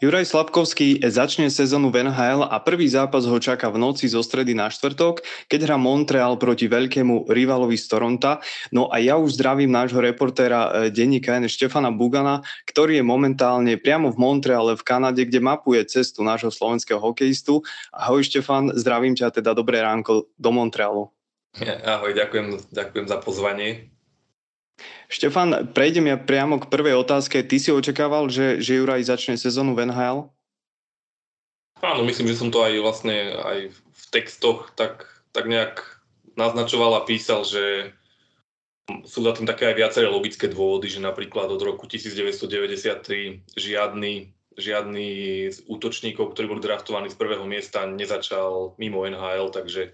Juraj Slafkovský začne sezónu v NHL a prvý zápas ho čaká v noci zo stredy na štvrtok, keď hrá Montreal proti veľkému rivalovi z Toronta. No a ja už zdravím nášho reportéra denníka N Štefana Bugana, ktorý je momentálne priamo v Montreale v Kanade, kde mapuje cestu nášho slovenského hokejistu. Ahoj Štefan, zdravím ťa teda, dobré ránko do Montrealu. Ahoj, ďakujem za pozvanie. Štefan, prejdem ja priamo k prvej otázke. Ty si očakával, že Juraj začne sezónu v NHL? Áno, myslím, že som to aj vlastne aj v textoch tak nejak naznačoval a písal, že sú za tým také aj viaceré logické dôvody, že napríklad od roku 1993 žiadny z útočníkov, ktorí boli draftovaní z prvého miesta, nezačal mimo NHL, takže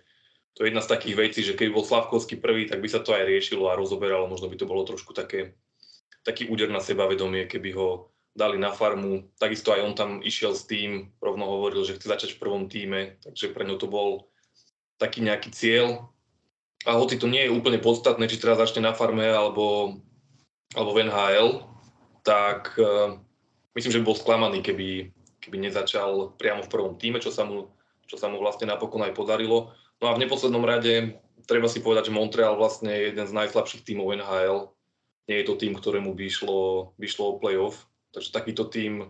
to je jedna z takých vecí, že keby bol Slafkovský prvý, tak by sa to aj riešilo a rozoberalo. Možno by to bolo trošku taký úder na sebavedomie, keby ho dali na farmu. Takisto aj on tam išiel s tým, rovno hovoril, že chce začať v prvom tíme, takže pre ňo to bol taký nejaký cieľ. A hoci to nie je úplne podstatné, či teraz začne na farme alebo v NHL, tak myslím, že by bol sklamaný, keby nezačal priamo v prvom tíme, čo sa mu vlastne napokon aj podarilo. No a v neposlednom rade treba si povedať, že Montreal vlastne je jeden z najslabších tímov NHL. Nie je to tím, ktorému by šlo o playoff. Takže takýto tím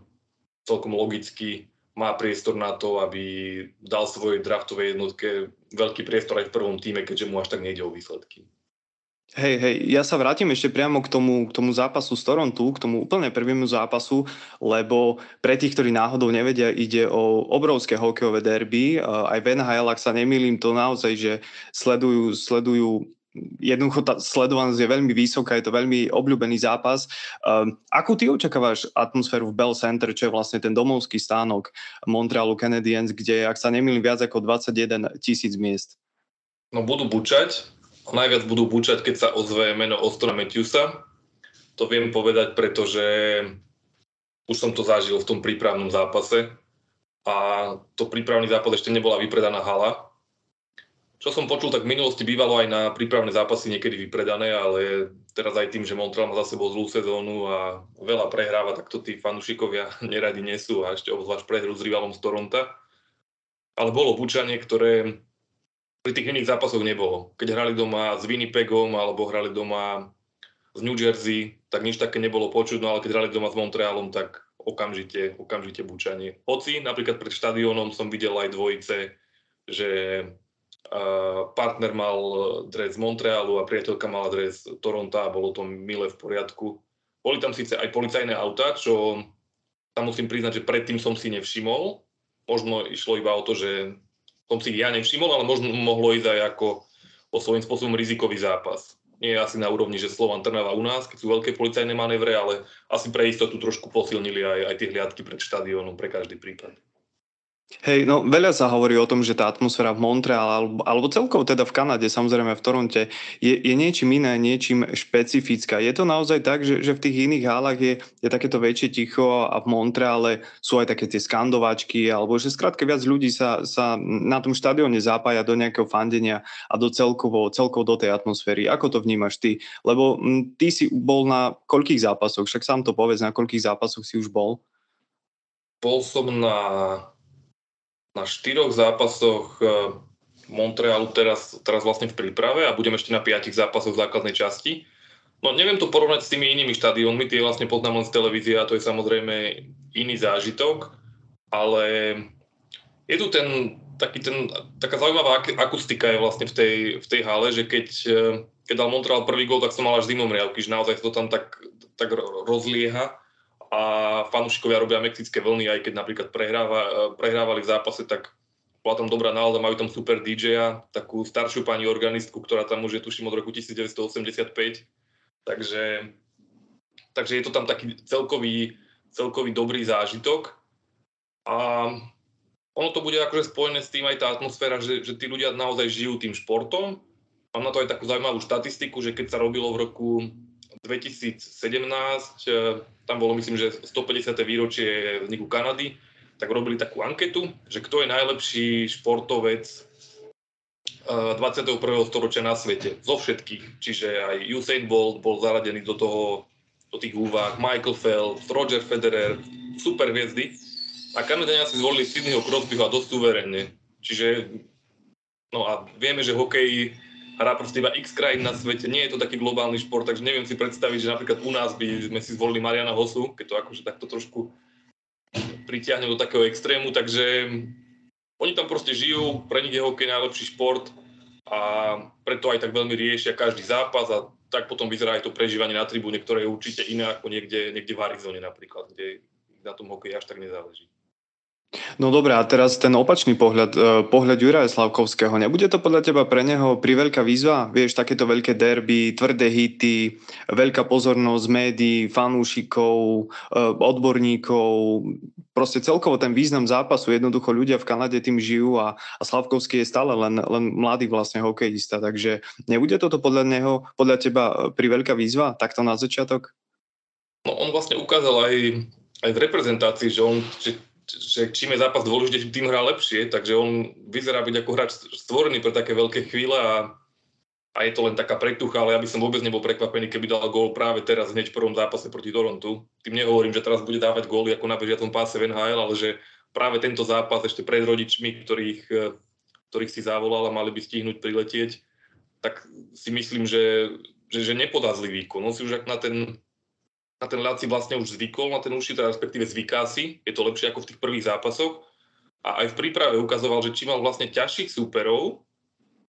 celkom logicky má priestor na to, aby dal svojej draftovej jednotke veľký priestor aj v prvom tíme, keďže mu až tak nejde o výsledky. Hej, ja sa vrátim ešte priamo k tomu zápasu z Torontu, k tomu úplne prvému zápasu, lebo pre tých, ktorí náhodou nevedia, ide o obrovské hokejové derby. Aj v NHL, ak sa nemýlim, to naozaj, že sledujú jednoducho tá sledovanosť je veľmi vysoká, je to veľmi obľúbený zápas. Akú ty očakávaš atmosféru v Bell Centre, čo je vlastne ten domovský stánok Montrealu Canadiens, kde, ak sa nemýlim, viac ako 21,000 miest? No budú bučať. Najviac budú búčať, keď sa ozve meno Austona Matthewsa. To viem povedať, pretože už som to zažil v tom prípravnom zápase. A to prípravný zápas ešte nebola vypredaná hala. Čo som počul, tak v minulosti bývalo aj na prípravné zápasy niekedy vypredané, ale teraz aj tým, že Montreal má za sebou zlú sezónu a veľa prehráva, tak to tí fanúšikovia neradi nesú a ešte obzvlášť prehru s rivalom z Toronta. Ale bolo búčanie, ktoré pri tých iných zápasoch nebolo. Keď hrali doma s Winnipegom alebo hrali doma z New Jersey, tak nič také nebolo počuť, no ale keď hrali doma s Montrealom, tak okamžite bučanie. Hoci napríklad pred štadiónom som videl aj dvojice, že partner mal dres z Montrealu a priateľka mala dres z Toronta a bolo to milé v poriadku. Boli tam síce aj policajné autá, čo tam musím priznať, že predtým som si nevšimol. Možno išlo iba o to, že som si ja nevšimol, ale možno mohlo ísť aj ako o svojím spôsobom rizikový zápas. Nie je asi na úrovni, že Slovan Trnava u nás, keď sú veľké policajné manévre, ale asi pre istotu trošku posilnili aj tie hliadky pred štadiónom pre každý prípad. Hej, no veľa sa hovorí o tom, že tá atmosféra v Montreal alebo celkovo teda v Kanade, samozrejme v Toronte, je niečím iné, niečím špecifická. Je to naozaj tak, že v tých iných hálach je takéto väčšie ticho a v Montreale sú aj také tie skandovačky, alebo že skrátka viac ľudí sa na tom štadióne zapája do nejakého fandenia a do celkovo do tej atmosféry. Ako to vnímaš ty? Lebo ty si bol na koľkých zápasoch? Však sám to povedz, na koľkých zápasoch si už bol? Bol som na 4 zápasoch Montrealu teraz vlastne v príprave a budem ešte na 5 zápasoch v základnej časti. No neviem to porovnať s tými inými štadiónmi, tie vlastne poznám len z televízie a to je samozrejme iný zážitok, ale je tu taká zaujímavá akustika je vlastne v tej hale, že keď dal Montreal prvý gól, tak som mal až zimomriavky, že naozaj to tam tak rozlieha. A fanúšikovia robia mexické vlny, aj keď napríklad prehrávali v zápase, tak bola tam dobrá nálada, majú tam super DJ-a, takú staršiu pani organistku, ktorá tam už je tuším od roku 1985. Takže je to tam taký celkový dobrý zážitok. A ono to bude akože spojené s tým aj tá atmosféra, že tí ľudia naozaj žijú tým športom. Mám na to aj takú zaujímavú štatistiku, že keď sa robilo v roku 2017, tam bolo myslím, že 150. výročie vzniku Kanady, tak robili takú anketu, že kto je najlepší športovec 21. storočia na svete, zo všetkých. Čiže aj Usain Bolt bol zaradený do tých úvah, Michael Phelps, Roger Federer, super hviezdy. A Kanadiania si zvolili Sidneyho Crosbyho a dosť suverenne. Čiže, no a vieme, že hokej hrá proste iba x krajín na svete, nie je to taký globálny šport, takže neviem si predstaviť, že napríklad u nás by sme si zvolili Mariána Hossu, keď to akože takto trošku pritiahne do takého extrému, takže oni tam proste žijú, pre nich je hokej najlepší šport a preto aj tak veľmi riešia každý zápas a tak potom vyzerá aj to prežívanie na tribúne, ktoré je určite iné ako niekde v Arizone napríklad, kde na tom hokeji až tak nezáleží. No dobré, a teraz ten opačný pohľad Juraja Slafkovského. Nebude to podľa teba pre neho priveľká výzva? Vieš, takéto veľké derby, tvrdé hity, veľká pozornosť médií, fanúšikov, odborníkov. Proste celkovo ten význam zápasu. Jednoducho ľudia v Kanade tým žijú a Slafkovský je stále len mladý vlastne hokejista. Takže nebude toto podľa teba priveľká výzva? Takto na začiatok? No on vlastne ukázal aj v reprezentácii, že čím je zápas dôležitejší, tým hrá lepšie, takže on vyzerá byť ako hráč stvorený pre také veľké chvíle a je to len taká pretucha, ale ja by som vôbec nebol prekvapený, keby dal gól práve teraz hneď v prvom zápase proti Torontu. Tým nehovorím, že teraz bude dávať góly ako na bežiacom páse v NHL, ale že práve tento zápas ešte pred rodičmi, ktorých si zavolal a mali by stihnúť priletieť, tak si myslím, že nepodá zlý výkon. On si už na ten Laci vlastne už zvykol, na ten ušitá, respektíve zvyká si, je to lepšie ako v tých prvých zápasoch. A aj v príprave ukazoval, že čím mal vlastne ťažších súperov,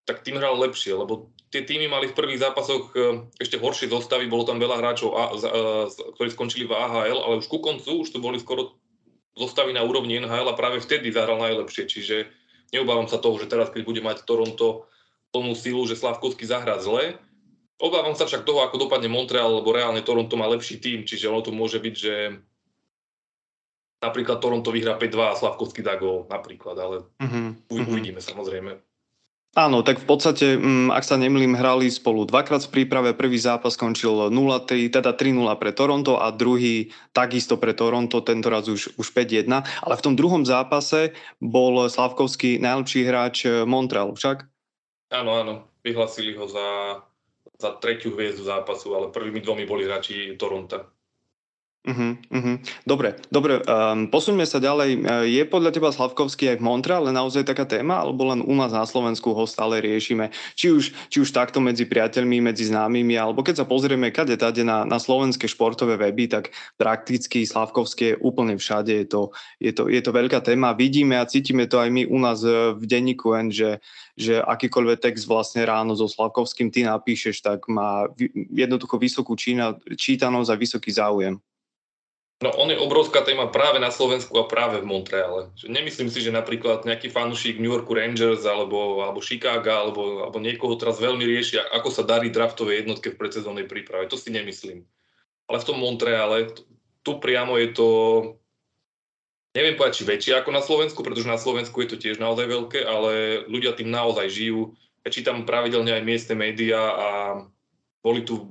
tak tým hral lepšie, lebo tie týmy mali v prvých zápasoch ešte horšie zostavy, bolo tam veľa hráčov, ktorí skončili v AHL, ale už ku koncu už to boli skoro zostavy na úrovni NHL a práve vtedy zahral najlepšie. Čiže neobávam sa toho, že teraz, keď bude mať Toronto plnú silu, že Slafkovský zahrá zle. Obávam sa však toho, ako dopadne Montreal, lebo reálne Toronto má lepší tím, čiže ono to môže byť, že napríklad Toronto vyhrá 5-2 a Slafkovský dá gól, napríklad, ale uvidíme samozrejme. Áno, tak v podstate, ak sa nemýlim, hrali spolu dvakrát v príprave. Prvý zápas skončil 0-3, teda 3-0 pre Toronto a druhý takisto pre Toronto, tentoraz už 5-1. Ale v tom druhom zápase bol Slafkovský najlepší hráč Montreal, však? Áno, vyhlasili ho za tretiu hviezdu zápasu, ale prvými dvomi boli hráči Toronta. Dobre. Posuňme sa ďalej. Je podľa teba Slafkovský aj v Montreale naozaj taká téma, alebo len u nás na Slovensku ho stále riešime? Či už takto medzi priateľmi, medzi známymi, alebo keď sa pozrieme kade-tade na slovenské športové weby, tak prakticky Slafkovský je úplne všade. Je to veľká téma. Vidíme a cítime to aj my u nás v denníku N, že akýkoľvek text vlastne ráno so Slafkovským ty napíšeš, tak má jednoducho vysokú čítanosť a vysoký záujem. No on je obrovská téma práve na Slovensku a práve v Montreale. Nemyslím si, že napríklad nejaký fanúšik New Yorku Rangers alebo Chicaga alebo niekoho teraz veľmi riešia, ako sa darí draftovej jednotke v predsezónnej príprave. To si nemyslím. Ale v tom Montreale, tu priamo je to, neviem povedať, či väčšie ako na Slovensku, pretože na Slovensku je to tiež naozaj veľké, ale ľudia tým naozaj žijú. Ja čítam pravidelne aj miestne médiá a boli tu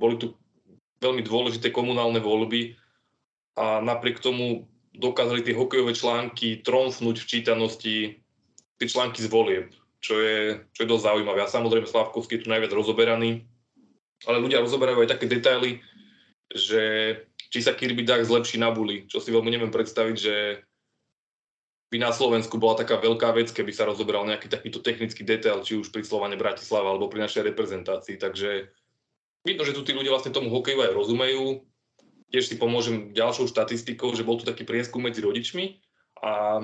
veľmi dôležité komunálne voľby a napriek tomu dokázali tie hokejové články tromfnúť v čítanosti tie články z volieb, čo je dosť zaujímavé. A samozrejme Slafkovský je tu najviac rozoberaný, ale ľudia rozoberajú aj také detaily, že či sa Kirby Duck zlepší na buli, čo si veľmi neviem predstaviť, že by na Slovensku bola taká veľká vec, keby sa rozoberal nejaký takýto technický detail, či už pri Slovane Bratislava alebo pri našej reprezentácii. Takže vidno, že tu tí ľudia vlastne tomu hokeju aj rozumejú. Tiež si pomôžem ďalšou štatistikou, že bol tu taký prieskum medzi rodičmi a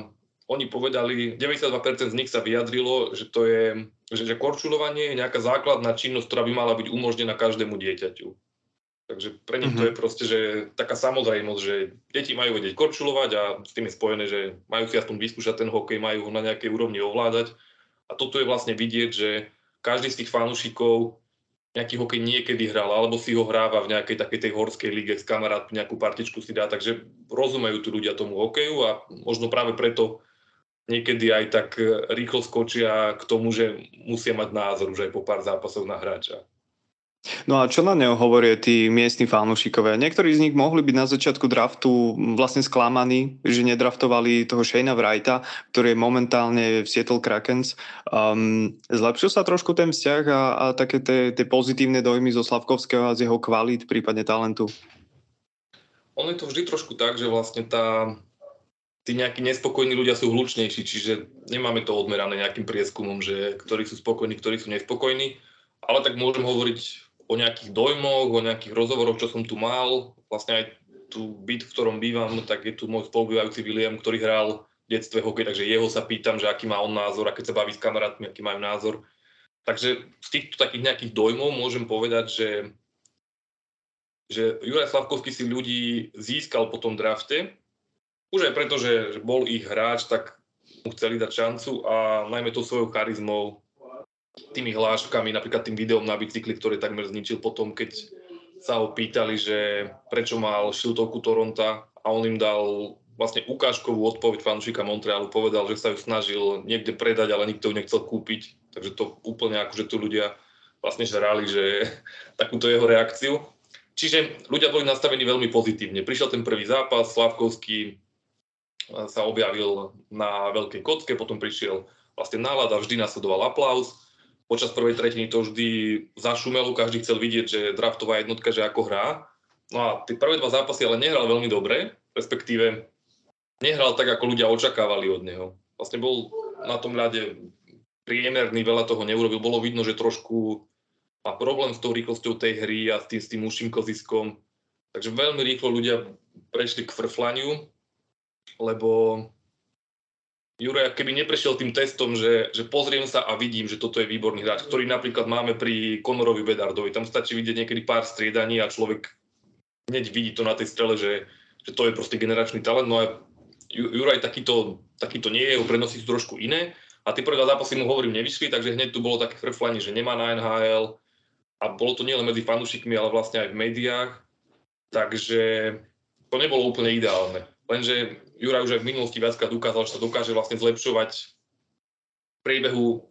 oni povedali, 92% z nich sa vyjadrilo, že to je, že korčulovanie je nejaká základná činnosť, ktorá by mala byť umožnená každému dieťaťu. Takže pre nich to je proste, že taká samozrejmosť, že deti majú vedieť korčulovať a s tým je spojené, že majú si aspoň vyskúšať ten hokej, majú ho na nejakej úrovni ovládať. A toto je vlastne vidieť, že každý z tých fanúšikov nejaký hokej niekedy hral, alebo si ho hráva v nejakej takej tej horskej lige s kamarátmi, nejakú partičku si dá, takže rozumejú tu ľudia tomu hokeju a možno práve preto niekedy aj tak rýchlo skočia k tomu, že musia mať názor už aj po pár zápasov na hráča. No a čo na neho hovoria tí miestni fanúšikovia? Niektorí z nich mohli byť na začiatku draftu vlastne sklamaní, že nedraftovali toho Shanea Wrighta, ktorý je momentálne v Seattle Krakens. Zlepšil sa trošku ten vzťah a také tie pozitívne dojmy zo Slafkovského a z jeho kvalít, prípadne talentu? On je to vždy trošku tak, že vlastne tá tí nejakí nespokojní ľudia sú hlučnejší, čiže nemáme to odmerané nejakým prieskumom, že ktorí sú spokojní, ktorí sú nespokojní, ale tak môžem hovoriť o nejakých dojmoch, o nejakých rozhovoroch, čo som tu mal. Vlastne aj tu byt, v ktorom bývam, tak je tu môj spolubývajúci William, ktorý hral v detstve hokej, takže jeho sa pýtam, že aký má on názor, a keď sa baví s kamarátmi, aký majú názor. Takže z týchto takých nejakých dojmov môžem povedať, že Juraj Slafkovský si ľudí získal po tom drafte. Už aj preto, že bol ich hráč, tak mu chceli dať šancu a najmä tou svojou charizmou, tými hláškami, napríklad tým videom na bicykli, ktoré takmer zničil potom, keď sa ho pýtali, že prečo mal šiltovku Toronta a on im dal vlastne ukážkovú odpoveď fanúšika Montrealu, povedal, že sa ju snažil niekde predať, ale nikto ju nechcel kúpiť. Takže to úplne akože tu ľudia vlastne žrali, že takúto jeho reakciu. Čiže ľudia boli nastavení veľmi pozitívne. Prišiel ten prvý zápas, Slafkovský sa objavil na veľkej kocke, potom prišiel vlastne nálad a vždy nasledoval aplauz. Počas prvej tretiny to vždy zašumelo, každý chcel vidieť, že draftová jednotka, že ako hrá. No a tie prvé dva zápasy ale nehral veľmi dobre, respektíve nehral tak, ako ľudia očakávali od neho. Vlastne bol na tom ľade priemerný, veľa toho neurobil. Bolo vidno, že trošku má problém s tou rýchlosťou tej hry a s tým uším koziskom. Takže veľmi rýchlo ľudia prešli k frflaniu, lebo Juraj keby neprešiel tým testom, že pozriem sa a vidím, že toto je výborný hráč, ktorý napríklad máme pri Conorovi Bedardovi. Tam stačí vidieť niekedy pár striedaní a človek hneď vidí to na tej strele, že to je proste generačný talent. No a Juraj takýto nie je, jeho prenosy sú trošku iné. A tie prvé zápasy mu hovorím nevyšli, takže hneď tu bolo také frflanie, že nemá na NHL. A bolo to nielen medzi fanúšikmi, ale vlastne aj v médiách. Takže to nebolo úplne ideálne. Lenže Juraj už aj v minulosti viackrát ukázal, že sa dokáže vlastne zlepšovať v priebehu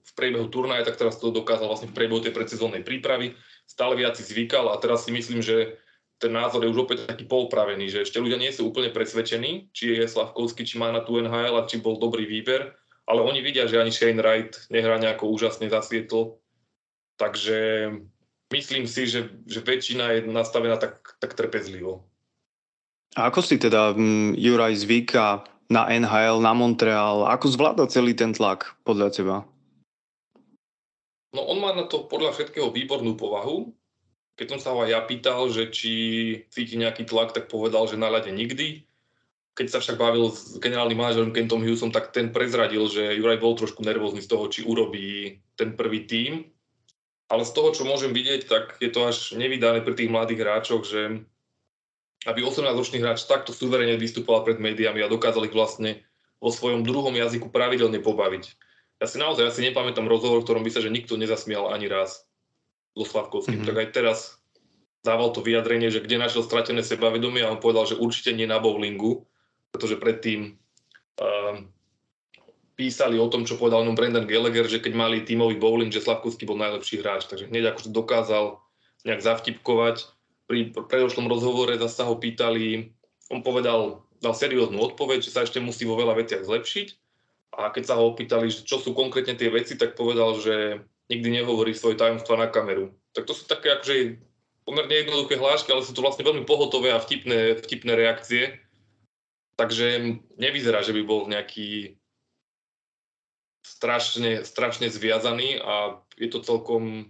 turnaja, tak teraz to dokázal vlastne v priebehu tej predsezónnej prípravy. Stále viac si zvykal a teraz si myslím, že ten názor je už opäť taký poupravený, že ešte ľudia nie sú úplne presvedčení, či je Slafkovský, či má na tú NHL a či bol dobrý výber, ale oni vidia, že ani Shane Wright nehrá nejako úžasne za Seattle. Takže myslím si, že väčšina je nastavená tak trpezlivo. A ako si teda Juraj zvyká na NHL, na Montreal? Ako zvláda celý ten tlak podľa teba? No on má na to podľa všetkého výbornú povahu. Keď som sa ho aj ja pýtal, že či cíti nejaký tlak, tak povedal, že na ľade nikdy. Keď sa však bavil s generálnym manažerom Kentom Hughesom, tak ten prezradil, že Juraj bol trošku nervózny z toho, či urobí ten prvý tím. Ale z toho, čo môžem vidieť, tak je to až nevydané pri tých mladých hráčoch, že aby 18-ročný hráč takto suverene vystupoval pred médiami a dokázal ich vlastne vo svojom druhom jazyku pravidelne pobaviť. Ja si nepamätám rozhovor, v ktorom by sa, že nikto nezasmial ani raz so Slafkovským, tak aj teraz dával to vyjadrenie, že kde našiel stratené sebavedomie a on povedal, že určite nie na bowlingu, pretože predtým písali o tom, čo povedal nám Brendan Gellger, že keď mali tímový bowling, že Slafkovský bol najlepší hráč, takže hneď akože dokázal nejak zavtipkovať. Pri predošlom rozhovore zasa ho pýtali, on povedal, dal serióznu odpoveď, že sa ešte musí vo veľa veciach zlepšiť a keď sa ho opýtali, čo sú konkrétne tie veci, tak povedal, že nikdy nehovorí svoje tajomstvá na kameru. Tak to sú také akože pomerne jednoduché hlášky, ale sú to vlastne veľmi pohotové a vtipné reakcie. Takže nevyzerá, že by bol nejaký strašne zviazaný a je to celkom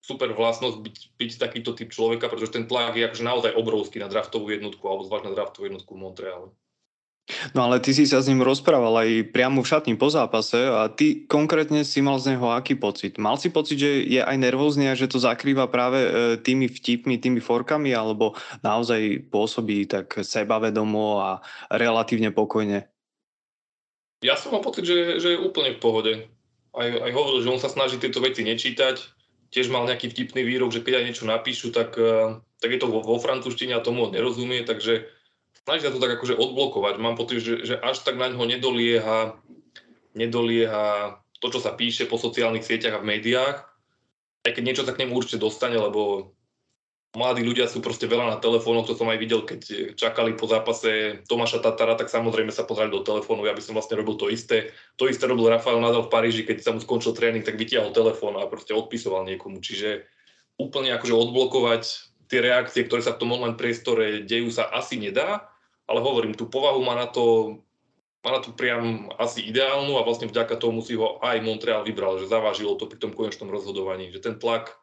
super vlastnosť byť takýto typ človeka, pretože ten tlak je akože naozaj obrovský na draftovú jednotku alebo zvlášť na draftovú jednotku v Montreale. No ale ty si sa s ním rozprával aj priamo v šatni po zápase a ty konkrétne si mal z neho aký pocit? Mal si pocit, že je aj nervózny a že to zakrýva práve tými vtipmi, tými forkami alebo naozaj pôsobí tak sebavedomo a relatívne pokojne? Ja som mal pocit, že je úplne v pohode. Aj hovoril, že on sa snaží tieto veci nečítať. Tiež mal nejaký vtipný výrok, že keď aj niečo napíšu, tak je to vo francúzštine a tomu on nerozumie, takže snaží sa to tak akože odblokovať. Mám pocit, že až tak na ňoho nedolieha to, čo sa píše po sociálnych sieťach a v médiách, aj keď niečo sa k nemu určite dostane, lebo mladí ľudia sú proste veľa na telefónoch, to som aj videl, keď čakali po zápase Tomáša Tatára, tak samozrejme sa pozerali do telefónu. Ja by som vlastne robil to isté. To isté robil Rafael Nadal v Paríži, keď sa mu skončil tréning, tak vytiahol telefón a proste odpisoval niekomu. Čiže úplne akože odblokovať tie reakcie, ktoré sa v tom online priestore dejú, sa asi nedá, ale hovorím, tú povahu má na to Má na to priam asi ideálnu a vlastne vďaka tomu si ho aj Montreal vybral, že zavážilo to pri tom konečnom rozhodovaní, že ten tlak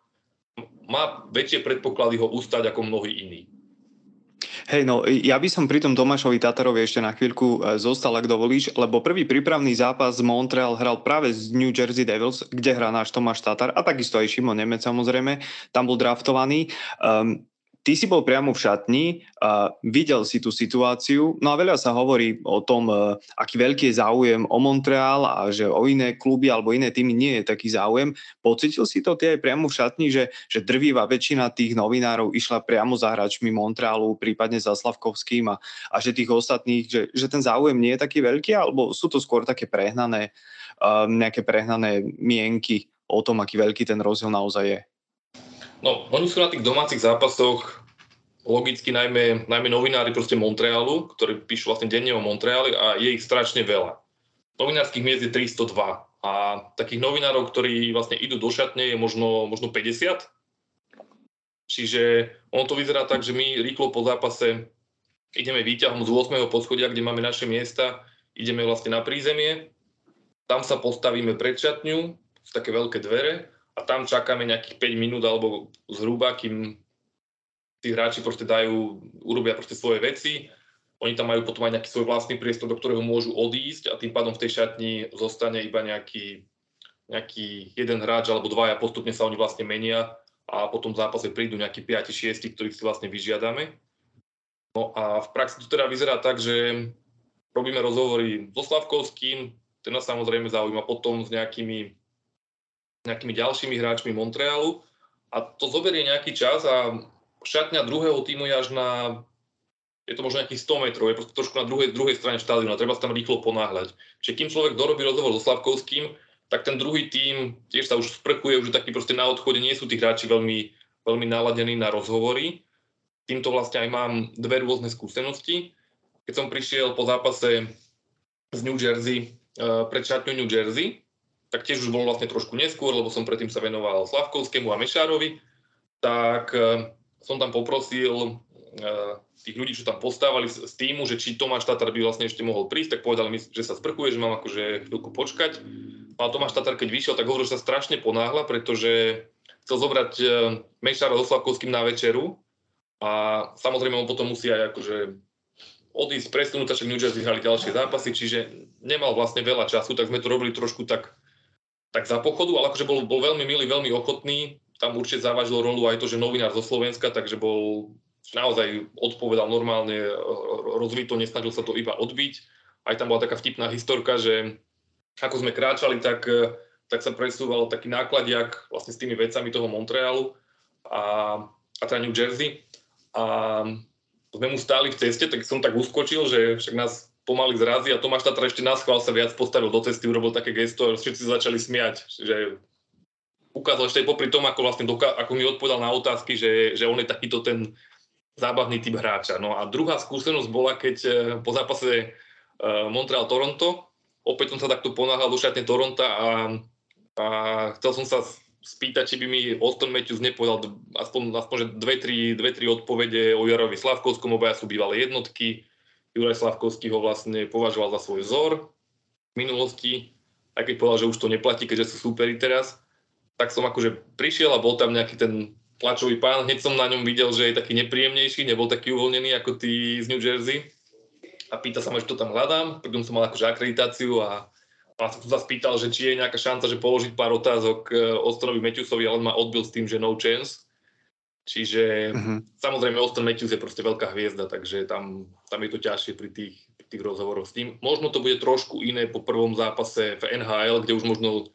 má väčšie predpoklady ho ustať ako mnohí iní. Hej, no ja by som pri tom Tomášovi Tatarovi ešte na chvíľku zostal, ak dovolíš, lebo prvý prípravný zápas Montreal hral práve z New Jersey Devils, kde hrá náš Tomáš Tatár a takisto aj Šimo Nemec samozrejme, tam bol draftovaný. Ty si bol priamo v šatni, videl si tú situáciu, no a veľa sa hovorí o tom, aký veľký je záujem o Montreal a že o iné kluby alebo iné týmy nie je taký záujem. Pocítil si to ty aj priamo v šatni, že drvivá väčšina tých novinárov išla priamo za hráčmi Montrealu, prípadne za Slafkovským a že tých ostatných, že ten záujem nie je taký veľký, alebo sú to skôr také prehnané, nejaké prehnané mienky o tom, aký veľký ten rozdiel naozaj je? No, oni sú na tých domácich zápasoch logicky najmä novinári proste Montrealu, ktorí píšu vlastne denne o Montreali a je ich strašne veľa. Novinárskych miest je 302 a takých novinárov, ktorí vlastne idú do šatne, je možno 50. Čiže ono to vyzerá tak, že my rýchlo po zápase ideme výťahom z 8. poschodia, kde máme naše miesta, ideme vlastne na prízemie, tam sa postavíme pred šatňu, sú také veľké dvere, a tam čakáme nejakých 5 minút alebo zhruba, kým tí hráči proste urobia proste svoje veci. Oni tam majú potom aj nejaký svoj vlastný priestor, do ktorého môžu odísť a tým pádom v tej šatni zostane iba nejaký jeden hráč alebo dvaja, postupne sa oni vlastne menia a potom v zápase prídu nejakí 5-6, ktorých si vlastne vyžiadame. No a v praxi to teda vyzerá tak, že robíme rozhovory so Slafkovským, ten nás samozrejme zaujíma potom s nejakými ďalšími hráčmi Montrealu a to zoberie nejaký čas a šatňa druhého tímu je až na, je to možno nejakých 100 metrov, je proste trošku na druhej strane štadióna, treba sa tam rýchlo ponáhľať. Čiže kým človek dorobí rozhovor so Slafkovským, tak ten druhý tím tiež sa už sprchuje, už je taký proste na odchode, nie sú tí hráči veľmi, veľmi naladení na rozhovory. Týmto vlastne aj mám dve rôzne skúsenosti. Keď som prišiel po zápase z New Jersey, pred šatňou New Jersey, tak tiež už bolo vlastne trošku neskôr, lebo som predtým sa venoval Slafkovskému a Mešárovi, tak som tam poprosil tých ľudí, čo tam postávali z týmu, že či Tomáš Tatár by vlastne ešte mohol prísť, tak povedal mi, že sa sprchuje, že mám akože chvíľku počkať. A Tomáš Tatár, keď vyšiel, tak hovoril, že sa strašne ponáhla, pretože chcel zobrať Mešára so Slafkovským na večeru a samozrejme on potom musí aj akože odísť, presunúť, však New Jersey hrali ďalšie zápasy, čiže nemal vlastne veľa času, tak sme to robili trošku tak za pochodu, ale akože bol veľmi milý, veľmi ochotný. Tam určite závažilo rolu aj to, že novinár zo Slovenska, takže bol naozaj odpovedal normálne, rozvito, nesnažil sa to iba odbiť. Aj tam bola taká vtipná historka, že ako sme kráčali, tak sa presúval taký nákladiak vlastne s tými vecami toho Montrealu a teda New Jersey. A sme mu stáli v ceste, tak som tak uskočil, že však nás pomaly zrazí a Tomáš Tatár ešte naschvál sa viac postavil do cesty, urobil také gesto a všetci začali smiať. Že ukázal ešte popri tom, ako vlastne ako mi odpovedal na otázky, že on je takýto ten zábavný typ hráča. No a druhá skúsenosť bola, keď po zápase Montreal-Toronto, opäť som sa takto ponáhľal do šatne Toronto a chcel som sa spýtať, či by mi Austin Matthews nepovedal aspoň 2-3 odpovede o Jurajovi Slafkovskom, obaja sú bývalé jednotky. Juraj Slafkovský ho vlastne považoval za svoj vzor v minulosti, aj keď povedal, že už to neplatí, keďže sú súperi teraz, tak som akože prišiel a bol tam nejaký ten tlačový pán, hneď som na ňom videl, že je taký nepríjemnejší, nebol taký uvoľnený ako tí z New Jersey a pýta sa ma, že to tam hľadám, pritom som mal akože akreditáciu a som sa spýtal, že či je nejaká šanca, že položiť pár otázok Austinovi Matthewsovi, ale on ma odbil s tým, že no chance. Čiže samozrejme Austin Matthews je proste veľká hviezda, takže tam je to ťažšie pri tých rozhovoroch s ním. Možno to bude trošku iné po prvom zápase v NHL, kde už možno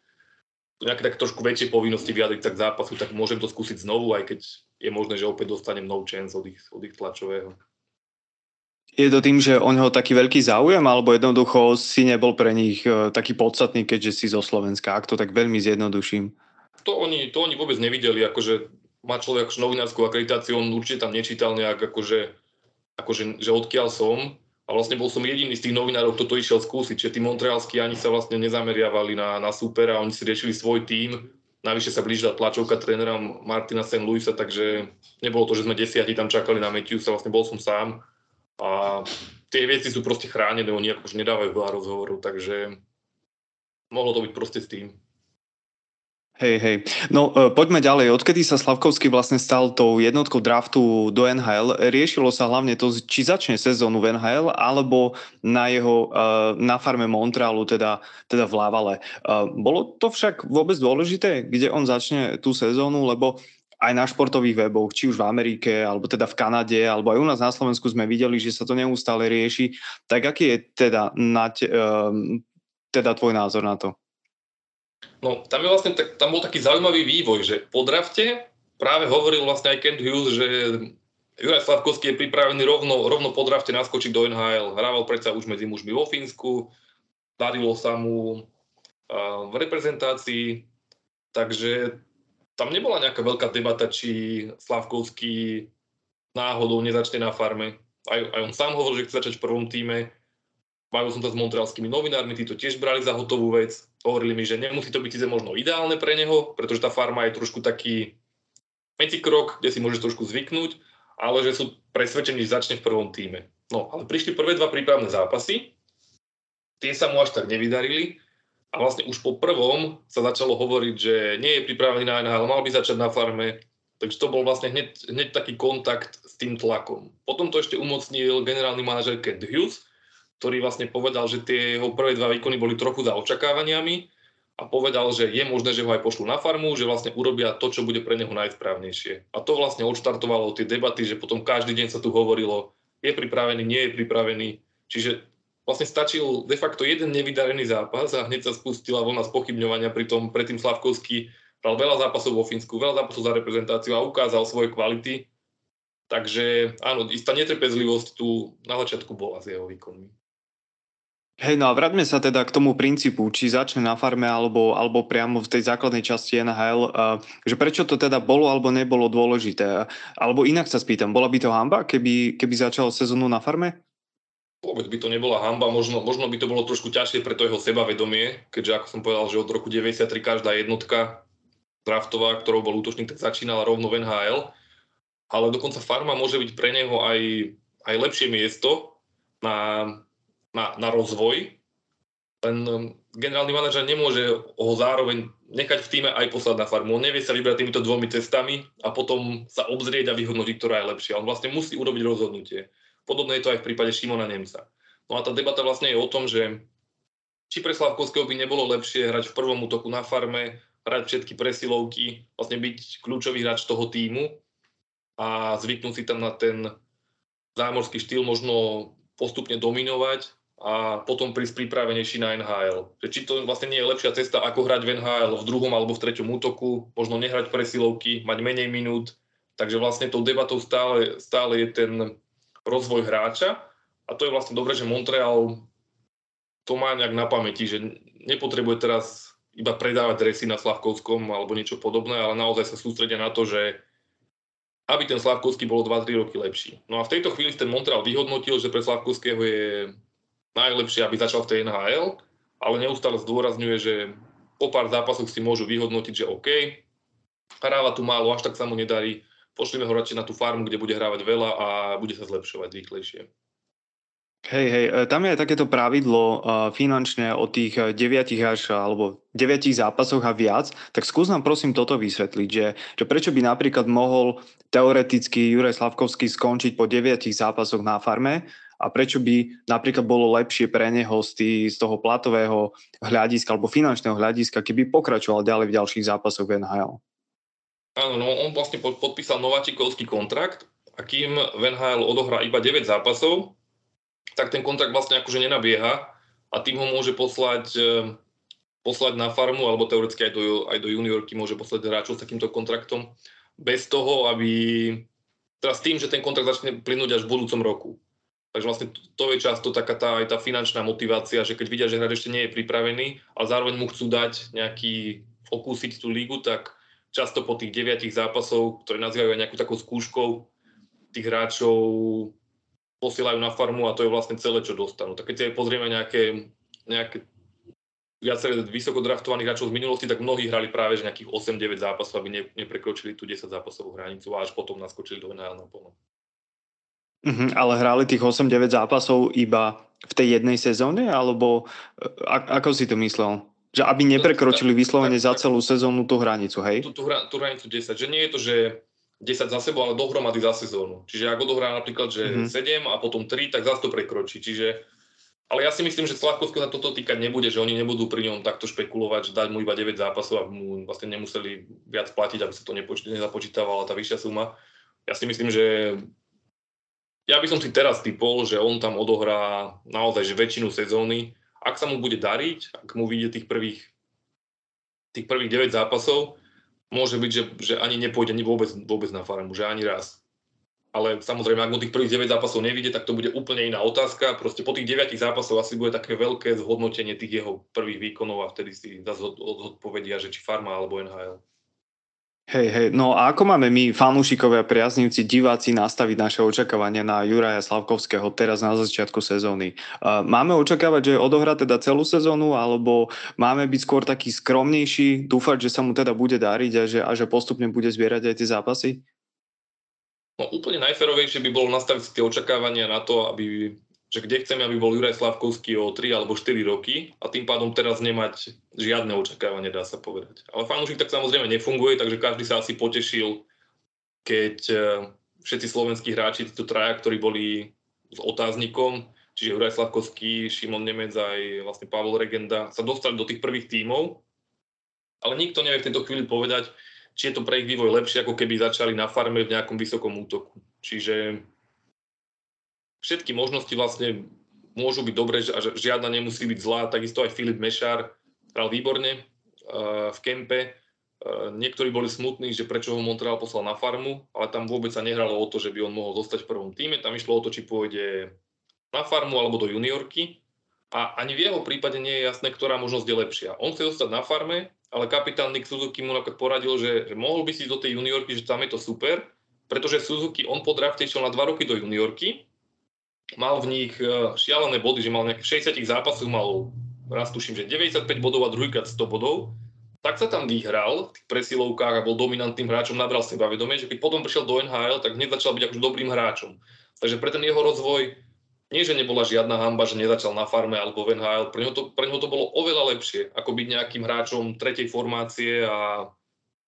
nejaké tak trošku väčšie povinnosti vyjadriť sa k zápasu, tak môžem to skúsiť znovu, aj keď je možné, že opäť dostanem no chance od ich tlačového. Je to tým, že o neho taký veľký záujem, alebo jednoducho si nebol pre nich taký podstatný, keďže si zo Slovenska? Ak to tak veľmi zjednoduším. To oni vôbec nevideli, akože má človek novinárskú akreditáciu, on určite tam nečítal nejak, že odkiaľ som. A vlastne bol som jediný z tých novinárov, kto to išiel skúsiť. Čiže tí montrealskí ani sa vlastne nezameriavali na súpera, oni si riešili svoj tím. Navyše sa blížila tlačovka trénera Martina St. Louisa, takže nebolo to, že sme 10 tam čakali na Matthewsa, vlastne bol som sám. A tie veci sú proste chránené, oni akože nedávajú veľa rozhovorov, takže mohlo to byť proste s tým. Hej. No poďme ďalej. Odkedy sa Slafkovský vlastne stal tou jednotkou draftu do NHL, riešilo sa hlavne to, či začne sezónu v NHL, alebo na farme Montrealu, teda v Lavale. Bolo to však vôbec dôležité, kde on začne tú sezónu, lebo aj na športových weboch, či už v Amerike, alebo teda v Kanade, alebo aj u nás na Slovensku sme videli, že sa to neustále rieši. Tak aký je teda tvoj názor na to? No, tam bol taký zaujímavý vývoj, že po drafte práve hovoril vlastne aj Kent Hughes, že Juraj Slafkovský je pripravený rovno po drafte naskočiť do NHL. Hrával predsa už medzi mužmi vo Fínsku, darilo sa mu v reprezentácii, takže tam nebola nejaká veľká debata, či Slafkovský náhodou nezačne na farme. Aj on sám hovoril, že chce začať v prvom tíme. Bavil som sa s montrealskými novinármi, tí to tiež brali za hotovú vec. Hovorili mi, že nemusí to byť síce možno ideálne pre neho, pretože tá farma je trošku taký medzikrok, kde si môžeš trošku zvyknúť, ale že sú presvedčení, že začne v prvom tíme. No, ale prišli prvé dva prípravné zápasy, tie sa mu až tak nevydarili. A vlastne už po prvom sa začalo hovoriť, že nie je pripravený na NHL, mal by začať na farme. Takže to bol vlastne hneď taký kontakt s tým tlakom. Potom to ešte umocnil generálny manažer Kent Hughes, ktorý vlastne povedal, že tie jeho prvé dva výkony boli trochu za očakávaniami a povedal, že je možné, že ho aj pošlú na farmu, že vlastne urobia to, čo bude pre neho najsprávnejšie. A to vlastne odštartovalo tie debaty, že potom každý deň sa tu hovorilo, je pripravený, nie je pripravený. Čiže vlastne stačil de facto jeden nevydarený zápas a hneď sa spustila vlna spochybňovania, predtým Slafkovský hral veľa zápasov vo Fínsku, veľa zápasov za reprezentáciu a ukázal svoje kvality. Takže áno, istá netrpezlivosť tu na začiatku bola s jeho výkonmi. Hej, no a vráťme sa teda k tomu princípu, či začne na farme alebo priamo v tej základnej časti NHL, že prečo to teda bolo alebo nebolo dôležité. Alebo inak sa spýtam, bola by to hanba, keby začal sezónu na farme? Vôbec by to nebola hanba, možno by to bolo trošku ťažšie pre to jeho sebavedomie, keďže ako som povedal, že od roku 93 každá jednotka draftová, ktorou bol útočník, tak začínala rovno v NHL, ale dokonca farma môže byť pre neho aj lepšie miesto na rozvoj. Ten generálny manažer nemôže ho zároveň nechať v tíme aj poslať na farmu, on nevie sa vybrať týmito dvomi cestami a potom sa obzrieť a vyhodnotiť, ktorá je lepšia. On vlastne musí urobiť rozhodnutie. Podobné je to aj v prípade Šimona Nemca. No a tá debata vlastne je o tom, že či pre Slafkovského by nebolo lepšie hrať v prvom útoku na farme, hrať všetky presilovky, vlastne byť kľúčový hráč toho tímu a zvyknúť si tam na ten zámorský štýl, možno postupne dominovať a potom prísť pripravenejší na NHL. Či to vlastne nie je lepšia cesta, ako hrať v NHL v druhom alebo v treťom útoku, možno nehrať presilovky, mať menej minút. Takže vlastne tou debatou stále je ten rozvoj hráča a to je vlastne dobre, že Montreal to má nejak na pamäti, že nepotrebuje teraz iba predávať dresy na Slafkovskom alebo niečo podobné, ale naozaj sa sústredia na to, že aby ten Slafkovský bol 2-3 roky lepší. No a v tejto chvíli ten Montreal vyhodnotil, že pre Slafkovského je najlepšie, aby začal v tej NHL, ale neustále zdôrazňuje, že po pár zápasoch si môžu vyhodnotiť, že OK, hráva tu málo, až tak sa mu nedarí, pošlíme ho radšej na tú farmu, kde bude hrávať veľa a bude sa zlepšovať rýchlejšie. Hej, tam je aj takéto pravidlo finančné o tých 9 zápasoch a viac, tak skús nám prosím toto vysvetliť, že prečo by napríklad mohol teoreticky Juraj Slafkovský skončiť po 9 zápasoch na farme a prečo by napríklad bolo lepšie pre neho z toho platového hľadiska alebo finančného hľadiska, keby pokračoval ďalej v ďalších zápasoch v NHL. Áno, no on vlastne podpísal nováčikovský kontrakt a kým v NHL odohrá iba 9 zápasov, tak ten kontrakt vlastne akože nenabieha a tým ho môže poslať na farmu alebo teoreticky aj do juniorky môže poslať hráčov s takýmto kontraktom bez toho, aby teraz tým, že ten kontrakt začne plynúť až v budúcom roku. Takže vlastne to je často taká aj tá finančná motivácia, že keď vidia, že hráč ešte nie je pripravený a zároveň mu chcú dať nejaký okúsiť tú lígu, tak často po tých 9 zápasov, ktoré nazývajú aj nejakú takou skúškou, tých hráčov posielajú na farmu a to je vlastne celé, čo dostanú. Tak keď si aj pozrieme nejaké viaceré vysoko draftovaných hráčov z minulosti, tak mnohí hrali práve že nejakých 8-9 zápasov, aby neprekročili tú 10 zápasovú hranicu a až potom naskočili do NHL naplno. Ale hrali tých 8-9 zápasov iba v tej jednej sezóne? Alebo ako si to myslel? Že aby neprekročili vyslovene za celú sezónu tú hranicu, hej? Tú hranicu 10. Že nie je to, že 10 za sebou, ale dohromady za sezónu. Čiže ak odohrá napríklad, že 7 a potom 3, tak zase to prekročí. Čiže... Ale ja si myslím, že Slafkovského sa toto týkať nebude, že oni nebudú pri ňom takto špekulovať, že dať mu iba 9 zápasov, aby mu vlastne nemuseli viac platiť, aby sa to nezapočítavala tá vyššia suma. Ja si myslím, že ja by som si teraz typol, že on tam odohrá naozaj že väčšinu sezóny. Ak sa mu bude dariť, ak mu vyjde tých prvých 9 zápasov, môže byť, že ani nepôjde vôbec na farmu, že ani raz. Ale samozrejme, ak mu tých prvých 9 zápasov nevidie, tak to bude úplne iná otázka. Proste po tých 9 zápasoch asi bude také veľké zhodnotenie tých jeho prvých výkonov a vtedy si zase odpovedia, že či farma alebo NHL. Hej, no a ako máme my, fanúšikovia, priaznivci, diváci, nastaviť naše očakávania na Juraja Slafkovského teraz na začiatku sezóny? Máme očakávať, že odohrá teda celú sezónu, alebo máme byť skôr taký skromnejší, dúfať, že sa mu teda bude dariť a že postupne bude zbierať aj tie zápasy? No úplne najférovejšie by bolo nastaviť si tie očakávania na to, že kde chceme, aby bol Juraj Slafkovský o 3 alebo 4 roky a tým pádom teraz nemať žiadne očakávanie, dá sa povedať. Ale fanúšik tak samozrejme nefunguje, takže každý sa asi potešil, keď všetci slovenskí hráči, títo traja, ktorí boli s otáznikom, čiže Juraj Slafkovský, Šimo Nemec aj vlastne Pavel Regenda, sa dostali do tých prvých tímov, ale nikto nevie v tejto chvíli povedať, či je to pre ich vývoj lepšie, ako keby začali na farme v nejakom vysokom útoku. Čiže všetky možnosti vlastne môžu byť dobré, žiadna nemusí byť zlá. Takisto aj Filip Mešar hral výborne v kempe. Niektorí boli smutní, že prečo ho Montreal poslal na farmu, ale tam vôbec sa nehralo o to, že by on mohol zostať v prvom týme. Tam išlo o to, či pôjde na farmu alebo do juniorky. A ani v jeho prípade nie je jasné, ktorá možnosť je lepšia. On chce zostať na farme, ale kapitán Nick Suzuki mu napríklad poradil, že mohol by si ísť do tej juniorky, že tam je to super, pretože Suzuki, on po drafte išiel na 2 roky do juniorky, mal v nich šialené body, že mal nejakých 60 zápasov, mal raz tuším, že 95 bodov a druhýkrát 100 bodov, tak sa tam vyhral v tých presilovkách a bol dominantným hráčom, nabral sebavedomie, že keď potom prišiel do NHL, tak hneď začal byť akože dobrým hráčom. Takže pre ten jeho rozvoj nie, že nebola žiadna hanba, že nezačal na farme alebo v NHL. Pre ňoho to bolo oveľa lepšie, ako byť nejakým hráčom tretej formácie a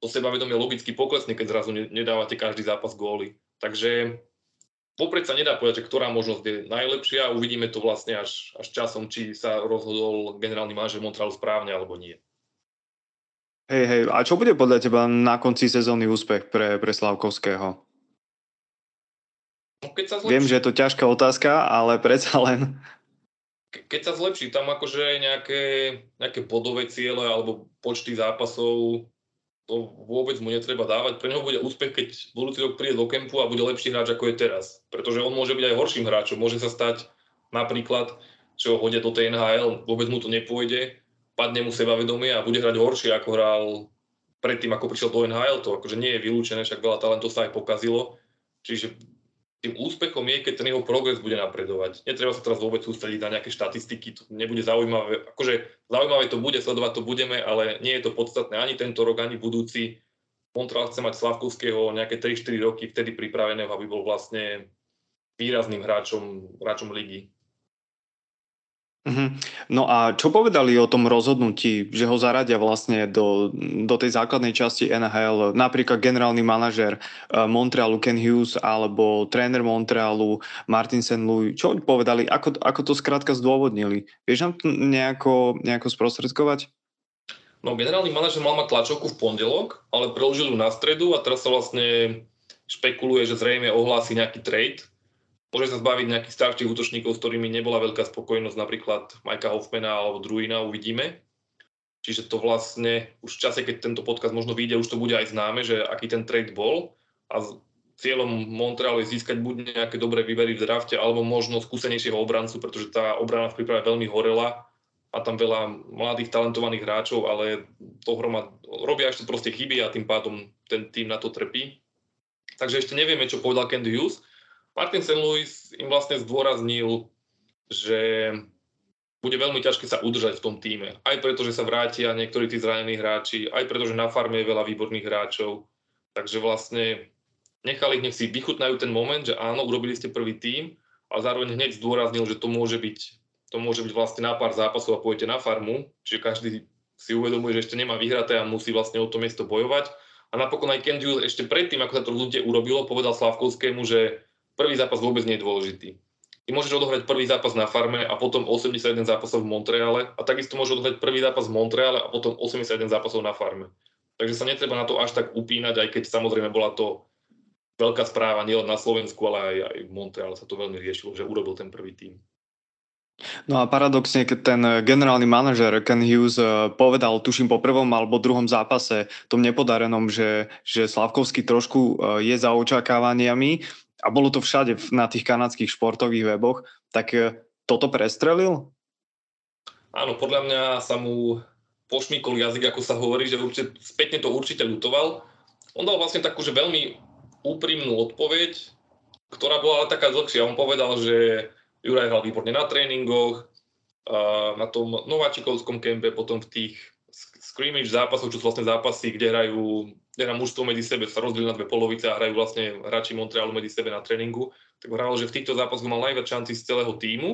to sebavedomie logicky poklesne, keď zrazu nedávate každý zápas góly. Takže vopred sa nedá povedať, že ktorá možnosť je najlepšia a uvidíme to vlastne až časom, či sa rozhodol generálny manažer Montrealu správne alebo nie. Hej, a čo bude podľa teba na konci sezóny úspech pre Slafkovského? Viem, že je to ťažká otázka, ale predsa len... Keď sa zlepší, tam akože nejaké bodové ciele alebo počty zápasov, to vôbec mu netreba dávať. Pre neho bude úspech, keď budúci rok príde do kempu a bude lepší hráč, ako je teraz. Pretože on môže byť aj horším hráčom. Môže sa stať napríklad, že ho hodia do tej NHL, vôbec mu to nepôjde, padne mu sebavedomie a bude hrať horšie, ako hral predtým, ako prišiel do NHL. To akože nie je vylúčené, však veľa talentov sa aj pokazilo. Čiže tým úspechom je, keď ten jeho progres bude napredovať. Netreba sa teraz vôbec sústrediť na nejaké štatistiky, to nebude zaujímavé. Akože zaujímavé to bude, sledovať to budeme, ale nie je to podstatné ani tento rok, ani budúci. Montreal chce mať Slafkovského nejaké 3-4 roky vtedy pripraveného, aby bol vlastne výrazným hráčom ligy. No a čo povedali o tom rozhodnutí, že ho zaradia vlastne do tej základnej časti NHL, napríklad generálny manažer Montrealu Kent Hughes alebo tréner Montrealu Martin St. Louis, čo oni povedali, ako to skrátka zdôvodnili? Vieš nám to nejako sprostredkovať? No generálny manažer mal mať tlačovku v pondelok, ale preložil ju na stredu a teraz sa vlastne špekuluje, že zrejme ohlási nejaký trade. Môže sa zbaviť nejakých starších útočníkov, s ktorými nebola veľká spokojnosť, napríklad Majka Hoffmana alebo Druina, uvidíme. Čiže to vlastne už v čase, keď tento podcast možno vyjde, už to bude aj známe, že aký ten trade bol. A cieľom Montrealu je získať buď nejaké dobré výbery v drafte, alebo možno skúsenejšieho obrancu, pretože tá obrana v príprave veľmi horela a tam veľa mladých talentovaných hráčov, ale robia ešte proste chyby a tým pádom ten tým na to trpí. Takže ešte nevieme, čo povedal Kent Hughes. Martin St. Louis im vlastne zdôraznil, že bude veľmi ťažké sa udržať v tom týme. Aj preto, že sa vrátia niektorí tí zranení hráči, aj preto, že na farme je veľa výborných hráčov. Takže vlastne Nechal ich, nech si vychutnajú ten moment, že áno, urobili ste prvý tím, a zároveň hneď zdôraznil, že to môže byť vlastne na pár zápasov a pôjdete na farmu, čiže každý si uvedomuje, že ešte nemá vyhraté a musí vlastne o to miesto bojovať. A napokon aj Kent Hughes ešte predtým, ako sa to rozhodnutie urobilo, povedal Slafkovskému, že prvý zápas vôbec nie je dôležitý. Ty môžeš odohrať prvý zápas na farme a potom 81 zápasov v Montreale a takisto môžeš odohrať prvý zápas v Montreale a potom 81 zápasov na farme. Takže sa netreba na to až tak upínať, aj keď samozrejme bola to veľká správa nielen na Slovensku, ale aj v Montreale sa to veľmi riešilo, že urobil ten prvý tím. No a paradoxne, keď ten generálny manažer Ken Hughes povedal, tuším po prvom alebo druhom zápase, tom nepodarenom, že Slafkovský trošku je za očakávaniami, a bolo to všade na tých kanadských športových weboch, tak toto prestrelil? Áno, podľa mňa sa mu pošmykol jazyk, ako sa hovorí, že spätne to určite ľutoval. On dal vlastne takú, že veľmi úprimnú odpoveď, ktorá bola ale taká dlhšia. On povedal, že Juraj hral výborne na tréningoch, na tom nováčikovskom kempe, potom v tých scrimmage zápasov, čo sú vlastne zápasy, kde mužstvo medzi sebe sa rozdelí na dve polovice a hrajú vlastne hráči Montrealu medzi sebe na tréningu, tak hral, že v týchto zápasoch mal najviac šanci z celého tímu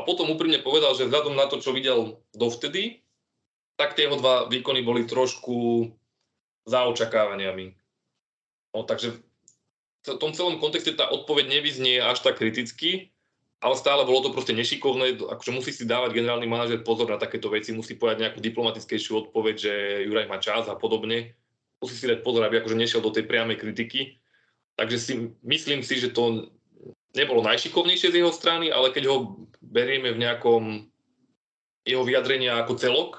a potom úprimne povedal, že vzhľadom na to, čo videl dovtedy, tak tie jeho dva výkony boli trošku za očakávaniami. No, takže v tom celom kontexte tá odpoveď nevyznie až tak kriticky, ale stále bolo to proste nešikovné, akože musí si dávať generálny manažer pozor na takéto veci, musí povedať nejakú diplomatickejšiu odpoveď, že Juraj má čas a podobne. Musí si dať pozor, aby akože nešiel do tej priamej kritiky. Takže myslím si, že to nebolo najšikovnejšie z jeho strany, ale keď ho berieme v nejakom jeho vyjadrenia ako celok,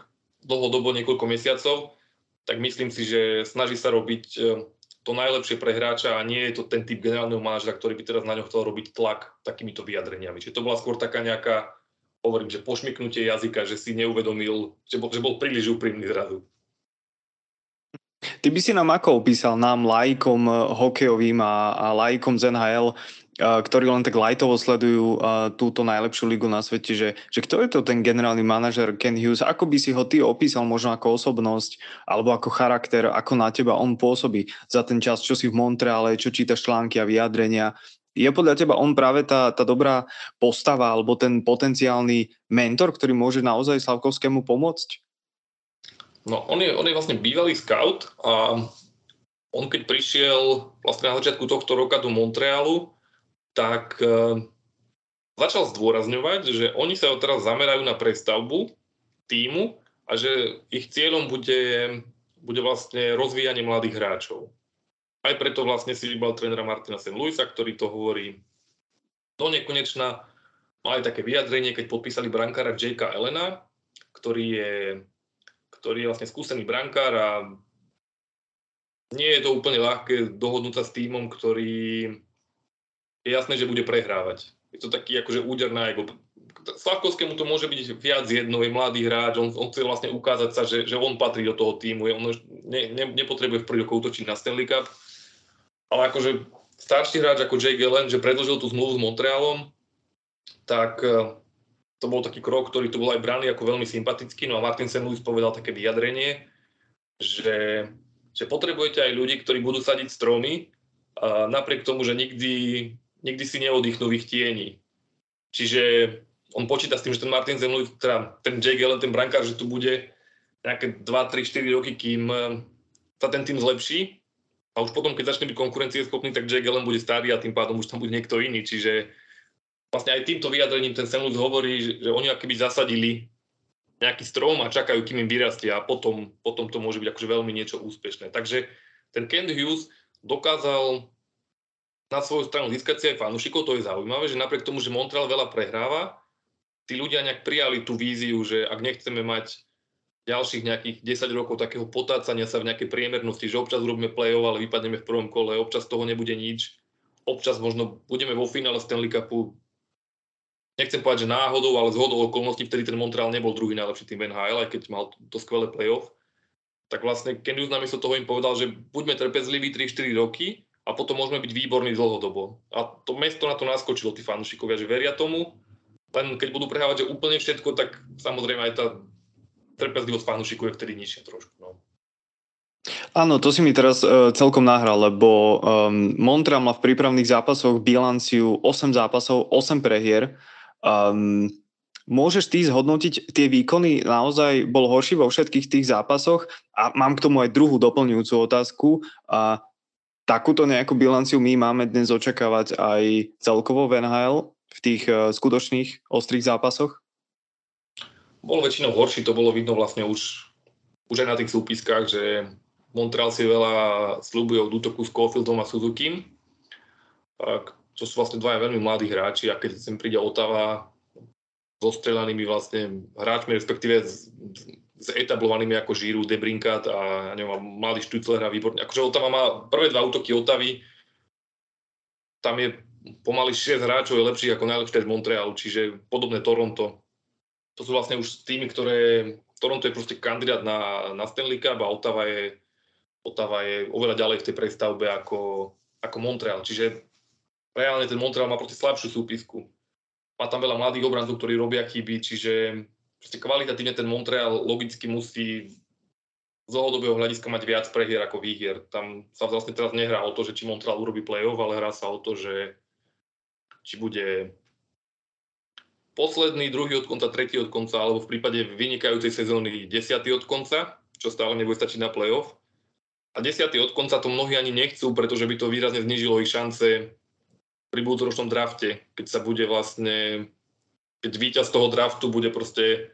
dlhodobo niekoľko mesiacov, tak myslím si, že snaží sa robiť to najlepšie pre hráča a nie je to ten typ generálneho manažera, ktorý by teraz na ňo chcel robiť tlak takýmito vyjadreniami. Čiže to bola skôr taká nejaká, hovorím, že pošmyknutie jazyka, že si neuvedomil, že bol príliš úprimný zrazu. Ty by si nám ako opísal, nám laikom hokejovým a laikom z NHL, ktorí len tak lajtovo sledujú túto najlepšiu ligu na svete, že kto je to ten generálny manažer Ken Hughes? Ako by si ho ty opísal možno ako osobnosť alebo ako charakter, ako na teba on pôsobí za ten čas, čo si v Montreale, čo čítaš články a vyjadrenia? Je podľa teba on práve tá dobrá postava alebo ten potenciálny mentor, ktorý môže naozaj Slafkovskému pomôcť? No, on je vlastne bývalý scout a on keď prišiel vlastne na začiatku tohto roka do Montrealu, tak začal zdôrazňovať, že oni sa teraz zamerajú na prestavbu tímu a že ich cieľom bude vlastne rozvíjanie mladých hráčov. Aj preto vlastne si vybral trénera Martina St. Louisa, ktorý to hovorí do nekonečna. Mali také vyjadrenie, keď podpísali brankára Jakea Allena, ktorý je vlastne skúsený brankár a nie je to úplne ľahké dohodnúť sa s tímom, ktorý je jasné, že bude prehrávať. Je to taký akože úder na ego. Slafkovskému to môže byť viac jedno, je mladý hráč, on chce vlastne ukázať sa, že on patrí do toho tímu, on nepotrebuje v prvý rokov útočiť na Stanley Cup, ale akože starší hráč ako Jake Allen, že predložil tú zmluvu s Montrealom, tak to bol taký krok, ktorý tu bol aj braný ako veľmi sympatický. No a Martin St. Louis povedal také vyjadrenie, že potrebujete aj ľudí, ktorí budú sadiť stromy, napriek tomu, že nikdy si neoddychnú v ich tieni. Čiže on počíta s tým, že ten Martin St. Louis, teda ten Jake Allen, ten brankár, že tu bude nejaké 2, 3, 4 roky, kým sa ten tým zlepší. A už potom, keď začne byť konkurencieschopný, tak Jake Allen bude starý a tým pádom už tam bude niekto iný. Čiže vlastne aj týmto vyjadrením ten St. Louis hovorí, že oni akoby zasadili nejaký strom a čakajú, kým im vyrastie a potom to môže byť akože veľmi niečo úspešné. Takže ten Kent Hughes dokázal na svoju stranu získať si aj fanúšikov, to je zaujímavé, že napriek tomu, že Montreal veľa prehráva, tí ľudia nejak prijali tú víziu, že ak nechceme mať ďalších nejakých 10 rokov takého potácania sa v nejakej priemernosti, že občas urobíme play-off, ale vypadneme v prvom kole, občas toho nebude nič, občas možno budeme vo finále Stanley Cupu. Nechcem povedať, že náhodou, ale zhodou okolností vtedy ten Montreal nebol druhý najlepší tým NHL, aj keď mal to skvelé play-off. Tak vlastne Ken Hughes namiesto toho im povedal, že buďme trpezliví 3-4 roky a potom môžeme byť výborní dlhodobo. A to mesto na to naskočilo, tí fanúšikovia, že veria tomu. Len keď budú prehrávať, že úplne všetko, tak samozrejme aj tá trpezlivosť fanúšikov je vtedy nižšia trošku. No. Áno, to si mi teraz celkom nahral, lebo Montreal má v prípravných zápasoch bilanciu 8 zápasov, 8 prehier. Môžeš ty zhodnotiť tie výkony? Naozaj bol horší vo všetkých tých zápasoch a mám k tomu aj druhú doplňujúcu otázku. A takúto nejakú bilanciu my máme dnes očakávať aj celkovo v NHL v tých skutočných ostrých zápasoch? Bol väčšinou horší, to bolo vidno vlastne už aj na tých súpiskách, že Montreal si veľa sľubuje od útoku s Caulfieldom a Suzukím. To sú vlastne dvaja veľmi mladí hráči a keď sem príde Ottawa so strieľanými vlastne hráčmi, respektíve s etablovanými ako Giroux, Debrincat a neviem, mladý Stützler hrá výborne. Akože Ottawa má prvé dva útoky Ottavy, tam je pomaly 6 hráčov je lepších ako najlepšie z Montrealu, čiže podobné Toronto. To sú vlastne už týmy, ktoré... Toronto je proste kandidát na Stanley Cup a Ottawa je oveľa ďalej v tej prestavbe ako Montreal. Čiže reálne ten Montreal má proste slabšiu súpisku. Má tam veľa mladých obrancov, ktorí robia chyby, čiže proste kvalitatívne ten Montreal logicky musí z dlhodobého hľadiska mať viac prehier ako výhier. Tam sa vlastne teraz nehrá o to, že či Montreal urobí play-off, ale hrá sa o to, že či bude posledný, druhý od konca, tretí od konca, alebo v prípade vynikajúcej sezóny 10. od konca, čo stále nebude stačiť na play-off. A 10. od konca to mnohí ani nechcú, pretože by to výrazne znížilo ich šance pri budúcoročnom drafte, keď sa bude vlastne, keď víťaz toho draftu bude proste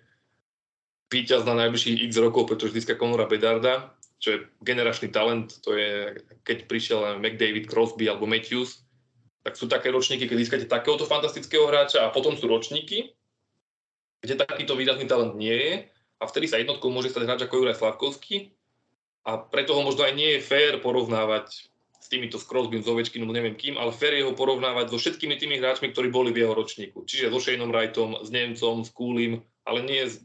víťaz na najbližších x rokov, pretože získa Conora Bedarda, čo je generačný talent, to je, keď prišiel McDavid, Crosby alebo Matthews, tak sú také ročníky, keď získate takéhoto fantastického hráča a potom sú ročníky, kde takýto výrazný talent nie je a vtedy sa jednotkou môže stať hráč ako Juraj Slafkovský. A preto ho možno aj nie je fér porovnávať s týmito, s Crosbym, s Ovečkinom, neviem kým, ale fér je ho porovnávať so všetkými tými hráčmi, ktorí boli v jeho ročníku. Čiže so Shaneom Wrightom, s Nemcom, s Coolim, ale nie s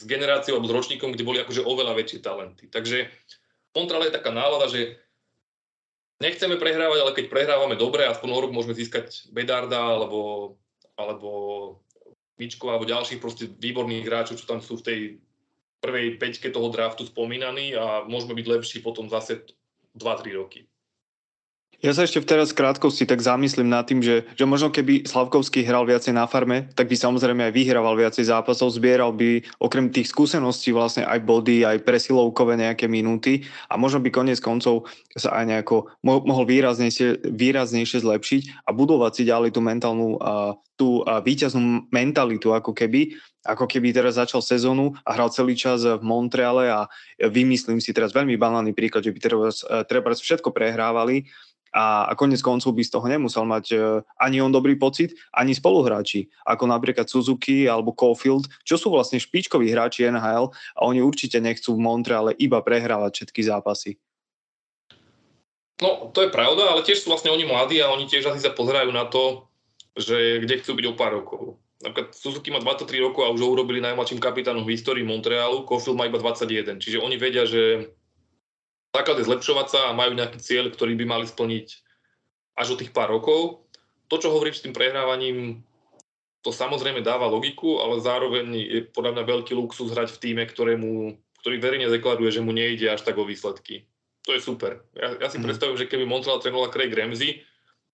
generáciou alebo s ročníkom, kde boli akože oveľa väčšie talenty. Takže Montreal je taká nálada, že nechceme prehrávať, ale keď prehrávame dobre, aspoň o rok môžeme získať Bedarda alebo Mičku alebo ďalších proste výborných hráčov, čo tam sú v tej prvej päťke toho draftu spomínaný a môžeme byť lepší potom zase 2-3 roky. Ja sa ešte teraz v krátkosti tak zamyslím nad tým, že možno keby Slafkovský hral viacej na farme, tak by samozrejme aj vyhrával viacej zápasov, zbieral by okrem tých skúseností vlastne aj body, aj presilovkové nejaké minúty a možno by koniec koncov sa aj nejako mohol výraznejšie zlepšiť a budovať si ďalej tú mentálnu, tú víťaznú mentalitu, ako keby teraz začal sezónu a hral celý čas v Montreale a vymyslím si teraz veľmi banálny príklad, že by treba všetko prehrávali a konec koncov by z toho nemusel mať ani on dobrý pocit, ani spoluhráči, ako napríklad Suzuki alebo Caulfield, čo sú vlastne špičkoví hráči NHL a oni určite nechcú v Montreale iba prehrávať všetky zápasy. No, to je pravda, ale tiež sú vlastne oni mladí a oni tiež asi sa pozerajú na to, že kde chcú byť o pár rokov. Napríklad Suzuki má 23 rokov a už ho urobili najmladším kapitánom v histórii Montrealu, Caulfield má iba 21, čiže oni vedia, že základ je zlepšovať sa a majú nejaký cieľ, ktorý by mali splniť až o tých pár rokov. To, čo hovoríš s tým prehrávaním, to samozrejme dáva logiku, ale zároveň je podľa mňa veľký luxus hrať v tíme, ktorý verejne deklaruje, že mu nejde až tak o výsledky. To je super. Ja si predstavím, že keby Montreal trénoval Craig Ramsey,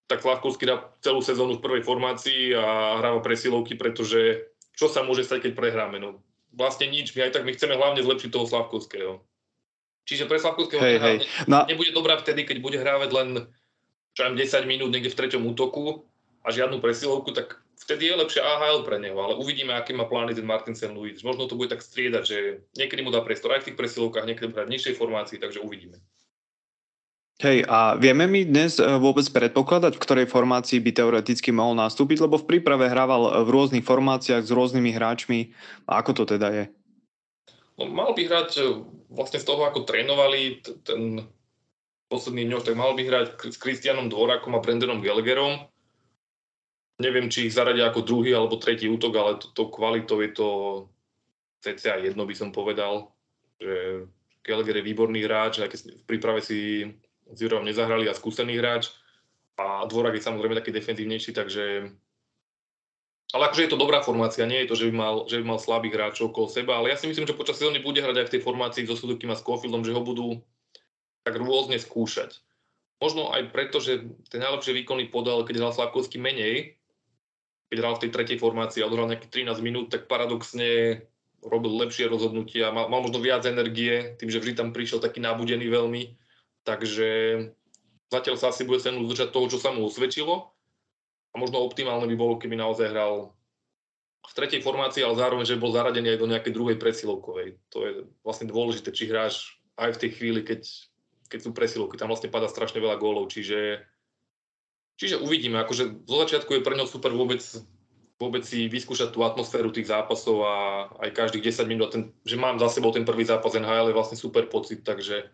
tak Slafkovský dá celú sezónu v prvej formácii a hráva presilovky, pretože čo sa môže stať, keď prehráme? No, vlastne nič. My chceme hlavne zlepšiť toho Slafkovského. Čiže pre Slafkovského nebude dobrá vtedy, keď bude hrávať len 10 minút niekde v treťom útoku a žiadnu presilovku, tak vtedy je lepšia AHL pre neho, ale uvidíme, aké má plány ten Martin St. Louis. Možno to bude tak striedať, že niekedy mu dá priestor aj v tých presilovkách, niekedy bude v nižšej formácii, takže uvidíme. Hej, a vieme my dnes vôbec predpokladať, v ktorej formácii by teoreticky mohol nastúpiť, lebo v príprave hrával v rôznych formáciách s rôznymi hráčmi. A ako to teda je? No, mal by hrať vlastne z toho, ako trénovali ten posledný dňoch, tak mal by hrať s Kristiánom Dvorákom a Brendanom Gellgerom. Neviem, či ich zaradia ako druhý alebo tretí útok, ale to kvalitou je to cca jedno, by som povedal. Že Gellger je výborný hráč, aj keď v príprave si s Jurajom nezahrali a skúsený hráč. A Dvorák je samozrejme taký defenzívnejší, takže... Ale akože je to dobrá formácia, nie je to, že by mal slabých hráčov okolo seba, ale ja si myslím, že počas sezóny bude hrať aj v tej formácii so Sudukým a Caulfieldom, že ho budú tak rôzne skúšať. Možno aj preto, že ten najlepšie výkony podal, keď hral Slafkovský menej, keď hral v tej tretej formácii a odhral nejakých 13 minút, tak paradoxne robil lepšie rozhodnutia, mal možno viac energie, tým, že vždy tam prišiel taký nabudený veľmi. Takže zatiaľ sa asi bude cenu zdržať toho, čo sa mu osvedčilo. A možno optimálne by bolo, keby naozaj hral v tretej formácii, ale zároveň, že bol zaradený aj do nejakej druhej presilovkovej. To je vlastne dôležité, či hráš aj v tej chvíli, keď sú presilovky. Tam vlastne padá strašne veľa gólov, čiže uvidíme. Akože zo začiatku je pre ňo super vôbec si vyskúšať tú atmosféru tých zápasov a aj každých 10 minút, že mám za sebou ten prvý zápas NHL, je vlastne super pocit, takže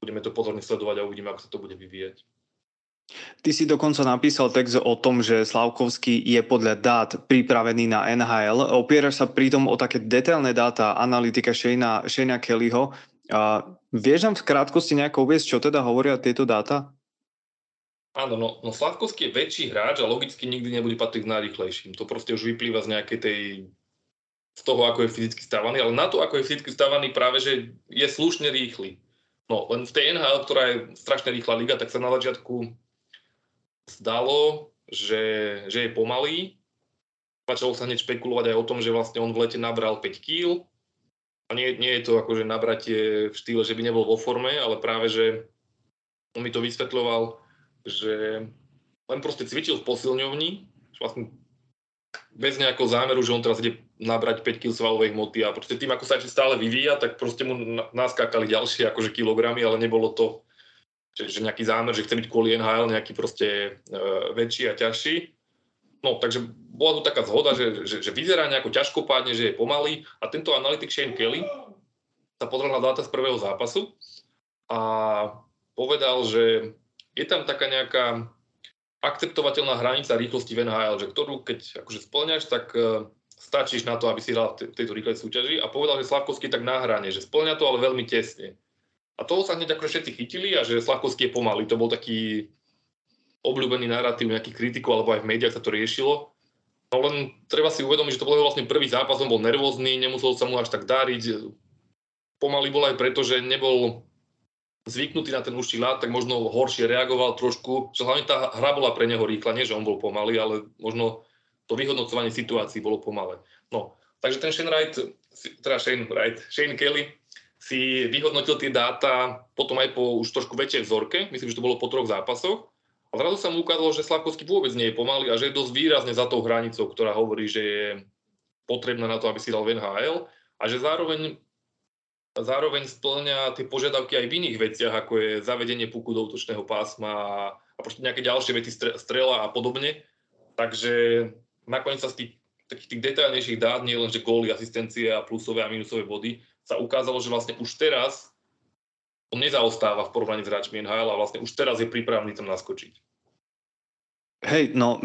budeme to pozorne sledovať a uvidíme, ako sa to bude vyvíjať. Ty si dokonca napísal text o tom, že Slafkovský je podľa dát pripravený na NHL. Opieraš sa pritom o také detailné dáta analytika Shanea Kellyho. Vieš nám v krátkosti nejako uviesť, čo teda hovoria tieto dáta? Áno, no Slafkovský je väčší hráč a logicky nikdy nebude patriť k najrýchlejším. To proste už vyplýva z nejakej z toho, ako je fyzicky stávaný, ale na to, ako je fyzicky stávaný, práve že je slušne rýchly. No, len v tej NHL, ktorá je strašne rýchla liga, tak sa na začiatku zdalo, že je pomalý. Začalo sa hneď špekulovať aj o tom, že vlastne on v lete nabral 5 kg. A nie je to akože nabratie v štýle, že by nebol vo forme, ale práve, že on mi to vysvetľoval, že len proste cvičil v posilňovni, vlastne bez nejakého zámeru, že on teraz ide nabrať 5 kg svalovej hmoty a proste tým, ako sa stále vyvíja, tak proste mu naskákali ďalšie akože kilogramy, ale nebolo to, že nejaký zámer, že chce byť kvôli NHL nejaký proste väčší a ťažší. No, takže bola tu taká zhoda, že vyzerá nejako ťažkopádne, že je pomalý a tento analytik Shane Kelly sa pozrel na dáta z prvého zápasu a povedal, že je tam taká nejaká akceptovateľná hranica rýchlosti v NHL, že ktorú keď akože spĺňaš, tak stačíš na to, aby si hral v tejto rýchlej súťaži a povedal, že Slafkovský je tak na hrane, že spĺňa to, ale veľmi tesne. A toho sa hneď akože všetci chytili a že Slafkovský je pomalý. To bol taký obľúbený narratív nejakých kritikov, alebo aj v médiách sa to riešilo. No len treba si uvedomiť, že to bol vlastne prvý zápas, on bol nervózny, nemusel sa mu až tak dariť. Pomalý bol aj preto, že nebol zvyknutý na ten úzky ľad, tak možno horšie reagoval trošku, že hlavne tá hra bola pre neho rýchla, nie že on bol pomalý, ale možno to vyhodnocovanie situácií bolo pomalé. No, takže ten Shane Kelly si vyhodnotil tie dáta potom aj po už trošku väčšej vzorke, myslím, že to bolo po 3 zápasoch, a zrazu sa mu ukázalo, že Slafkovský vôbec nie je pomalý a že je dosť výrazne za tou hranicou, ktorá hovorí, že je potrebná na to, aby si dal v NHL a že zároveň spĺňa tie požiadavky aj v iných veciach, ako je zavedenie puku do útočného pásma a proste nejaké ďalšie veci, strela a podobne. Takže nakoniec sa z takých tých detailnejších dát, nie lenže góly, asistencie a plusové a minusové body, sa ukázalo, že vlastne už teraz on nezaostáva v porovnaní s hráčmi NHL a vlastne už teraz je pripravený tam naskočiť. Hej, no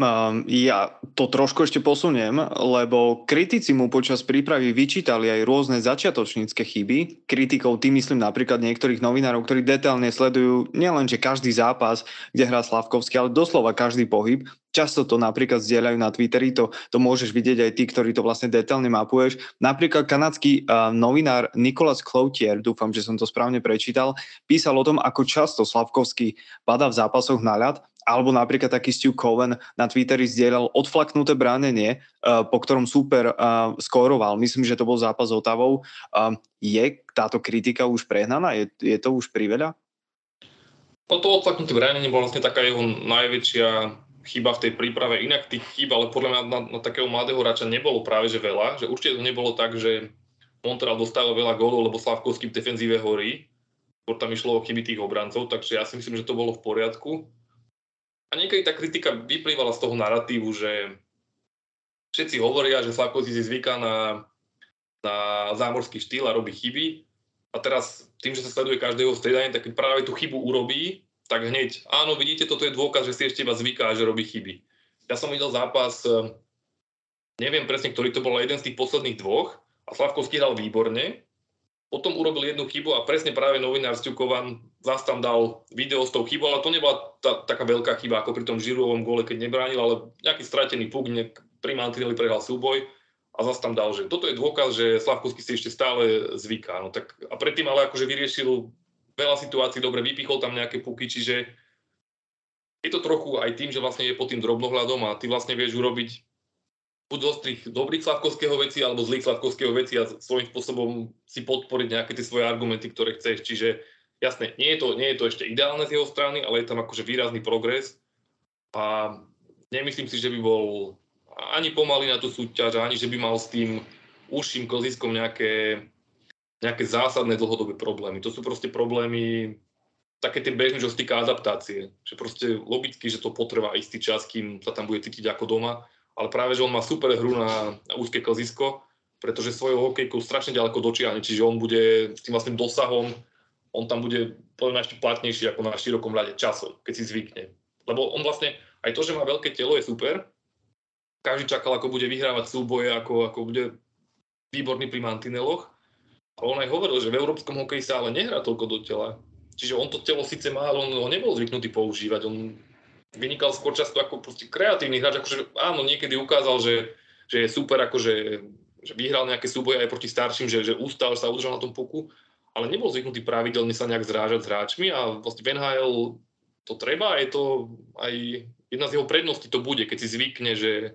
ja to trošku ešte posuniem, lebo kritici mu počas prípravy vyčítali aj rôzne začiatočnícke chyby. Kritikov tým myslím napríklad niektorých novinárov, ktorí detailne sledujú nielenže každý zápas, kde hrá Slafkovský, ale doslova každý pohyb. Často to napríklad zdieľajú na Twitteri, to môžeš vidieť aj ty, ktorý to vlastne detailne mapuješ. Napríklad kanadský novinár Nicolas Cloutier, dúfam, že som to správne prečítal, písal o tom, ako často Slafkovský padá v zápasoch na ľad. Alebo napríklad taký Stu Cowan na Twitteri zdieľal odflaknuté bránenie, po ktorom super skóroval. Myslím, že to bol zápas s Zotavou. Je táto kritika už prehnaná? Je to už priveľa? No to odflaknuté bránenie bola vlastne taká jeho najväčšia chyba v tej príprave. Inak tých chýb, ale podľa mňa na takého mladého hráča nebolo práve že veľa. Že určite to nebolo tak, že Montreal dostával veľa gólov, lebo Slafkovský v defenzíve horí. Tam išlo o chyby tých obrancov, takže ja si myslím, že to bolo v poriadku. A niekedy tá kritika vyplývala z toho narratívu, že všetci hovoria, že Slafkovský si zvyká na zámorský štýl a robí chyby. A teraz tým, že sa sleduje každého striedanie, tak keď práve tú chybu urobí, tak hneď, áno, vidíte, toto je dôkaz, že si ešte iba zvyká, že robí chyby. Ja som videl zápas, neviem presne, ktorý to bol, jeden z tých posledných dvoch, a Slafkovský hral výborne. Potom urobil jednu chybu a presne práve novinár Stu Cowan zás tam dal video s tou chybou, ale to nebola taká veľká chyba, ako pri tom Žirovom góle, keď nebránil, ale nejaký stratený puk, pri Mantinelli prehral súboj a zás tam dal, že toto je dôkaz, že Slafkovský si ešte stále zvyká. No tak, a predtým ale akože vyriešil veľa situácií dobre, vypichol tam nejaké puky, čiže je to trochu aj tým, že vlastne je pod tým drobnohľadom a ty vlastne vieš urobiť buď zo tých dobrých Slafkovského veci alebo zlých Slafkovského veci a svojím spôsobom si podporiť nejaké tie svoje argumenty, ktoré chceš. Čiže jasné, nie je to ešte ideálne z jeho strany, ale je tam akože výrazný progres a nemyslím si, že by bol ani pomalý na tú súťaž, ani že by mal s tým úžším klziskom nejaké zásadné dlhodobé problémy. To sú proste problémy také tie bežné, čo sa týka adaptácie. Že proste logicky, že to potrvá istý čas, kým sa tam bude cítiť ako doma. Ale práve, že on má super hru na úzke klzisko, pretože svojou hokejkou strašne ďaleko dočiahne, čiže on bude s tým vlastným dosahom, on tam bude podľa mňa ešte platnejší ako na širokom ľade časom, keď si zvykne. Lebo on vlastne, aj to, že má veľké telo, je super. Každý čakal, ako bude vyhrávať súboje, ako bude výborný pri mantineloch. A on aj hovoril, že v európskom hokeji sa ale nehrá toľko do tela. Čiže on to telo síce má, ale on ho nebol zvyknutý používať. On vynikal skôr často ako proste kreatívny hráč, akože áno, niekedy ukázal, že je super, akože že vyhral nejaké súboje aj proti starším, že ustal, že sa udržal na tom puku, ale nebol zvyknutý pravidelne sa nejak zrážať s hráčmi a vlastne v NHL to treba a je to aj jedna z jeho predností to bude, keď si zvykne, že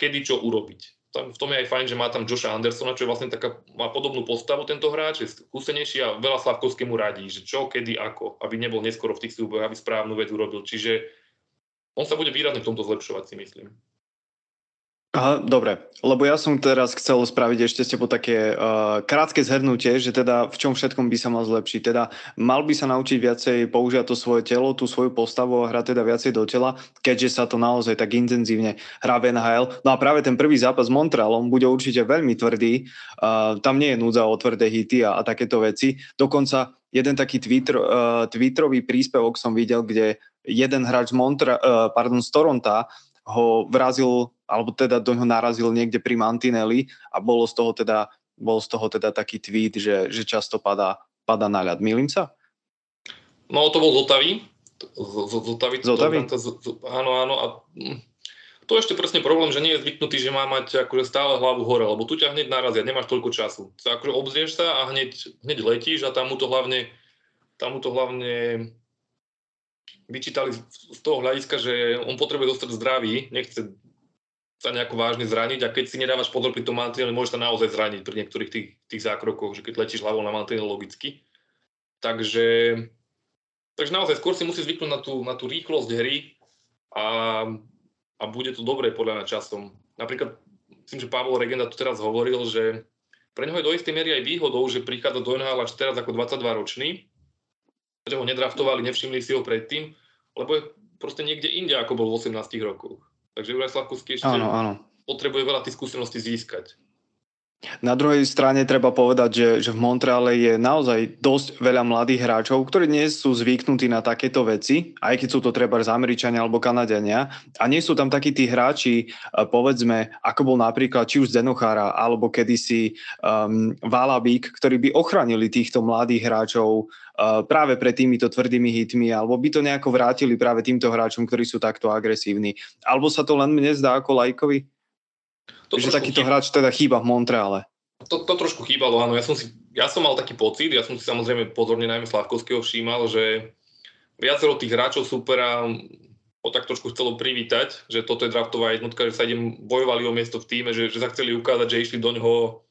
kedy čo urobiť. V tom je aj fajn, že má tam Josha Andersona, čo je vlastne taká, má podobnú postavu tento hráč, je skúsenejší a veľa Slafkovskému radí, že čo, kedy, ako, aby nebol neskoro v tých súbojoch, aby správnu vec urobil, čiže on sa bude výrazne v tomto zlepšovať, si myslím. Aha, dobre, lebo ja som teraz chcel spraviť ešte s tebou také krátke zhrnutie, že teda v čom všetkom by sa mal zlepšiť. Teda mal by sa naučiť viacej používať to svoje telo, tú svoju postavu a hrať teda viacej do tela, keďže sa to naozaj tak intenzívne hrá v NHL. No a práve ten prvý zápas s Montrealom bude určite veľmi tvrdý. Tam nie je núdza o tvrdé hity a takéto veci. Dokonca jeden taký twitterový príspevok som videl, kde jeden hráč z Toronta ho vrazil, alebo teda do ňoho narazil niekde pri mantineli a bol z toho teda taký tweet, že často padá na ľad. Mýlim sa? No to bol Zotav. Áno. A to je ešte presne problém, že nie je zvyknutý, že má mať akože stále hlavu hore, lebo tu ťa hneď narazia, nemáš toľko času. Akože obzrieš sa a hneď letíš a tam mu to hlavne vyčítali z toho hľadiska, že on potrebuje dostať zdravý, nechce sa nejako vážne zraniť a keď si nedávaš pozor pri tom mantinele, môžeš sa naozaj zraniť pri niektorých tých zákrokoch, že keď letíš hlavou na mantinel logicky. Takže naozaj skôr si musí zvyknúť na tú rýchlosť hry a bude to dobré podľa mňa časom. Napríklad, myslím, že Pavel Regenda tu teraz hovoril, že pre neho je do istej miery aj výhodou, že prichádza do NHL až teraz ako 22-ročný, že ho nedraftovali, nevšimli si ho predtým, lebo je proste niekde inde, ako bol v 18 rokoch. Takže Juraj Slafkovský ešte potrebuje veľa tých skúseností získať. Na druhej strane treba povedať, že v Montreale je naozaj dosť veľa mladých hráčov, ktorí nie sú zvyknutí na takéto veci, aj keď sú to treba z Američania alebo Kanadiania. A nie sú tam takí tí hráči, povedzme, ako bol napríklad či už Denochára alebo kedysi Valabík, ktorí by ochránili týchto mladých hráčov práve pred týmito tvrdými hitmi, alebo by to nejako vrátili práve týmto hráčom, ktorí sú takto agresívni. Alebo sa to len mne zdá ako lajkovi? Že takýto hráč teda chýba v Montreale. To trošku chýbalo, áno. Ja som mal taký pocit, ja som si samozrejme pozorne najmä Slafkovského všímal, že viacero tých hráčov supera ho tak trošku chcelo privítať, že toto je draftová jednotka, že sa bojovali o miesto v týme, že sa chceli ukázať, že išli do ňoho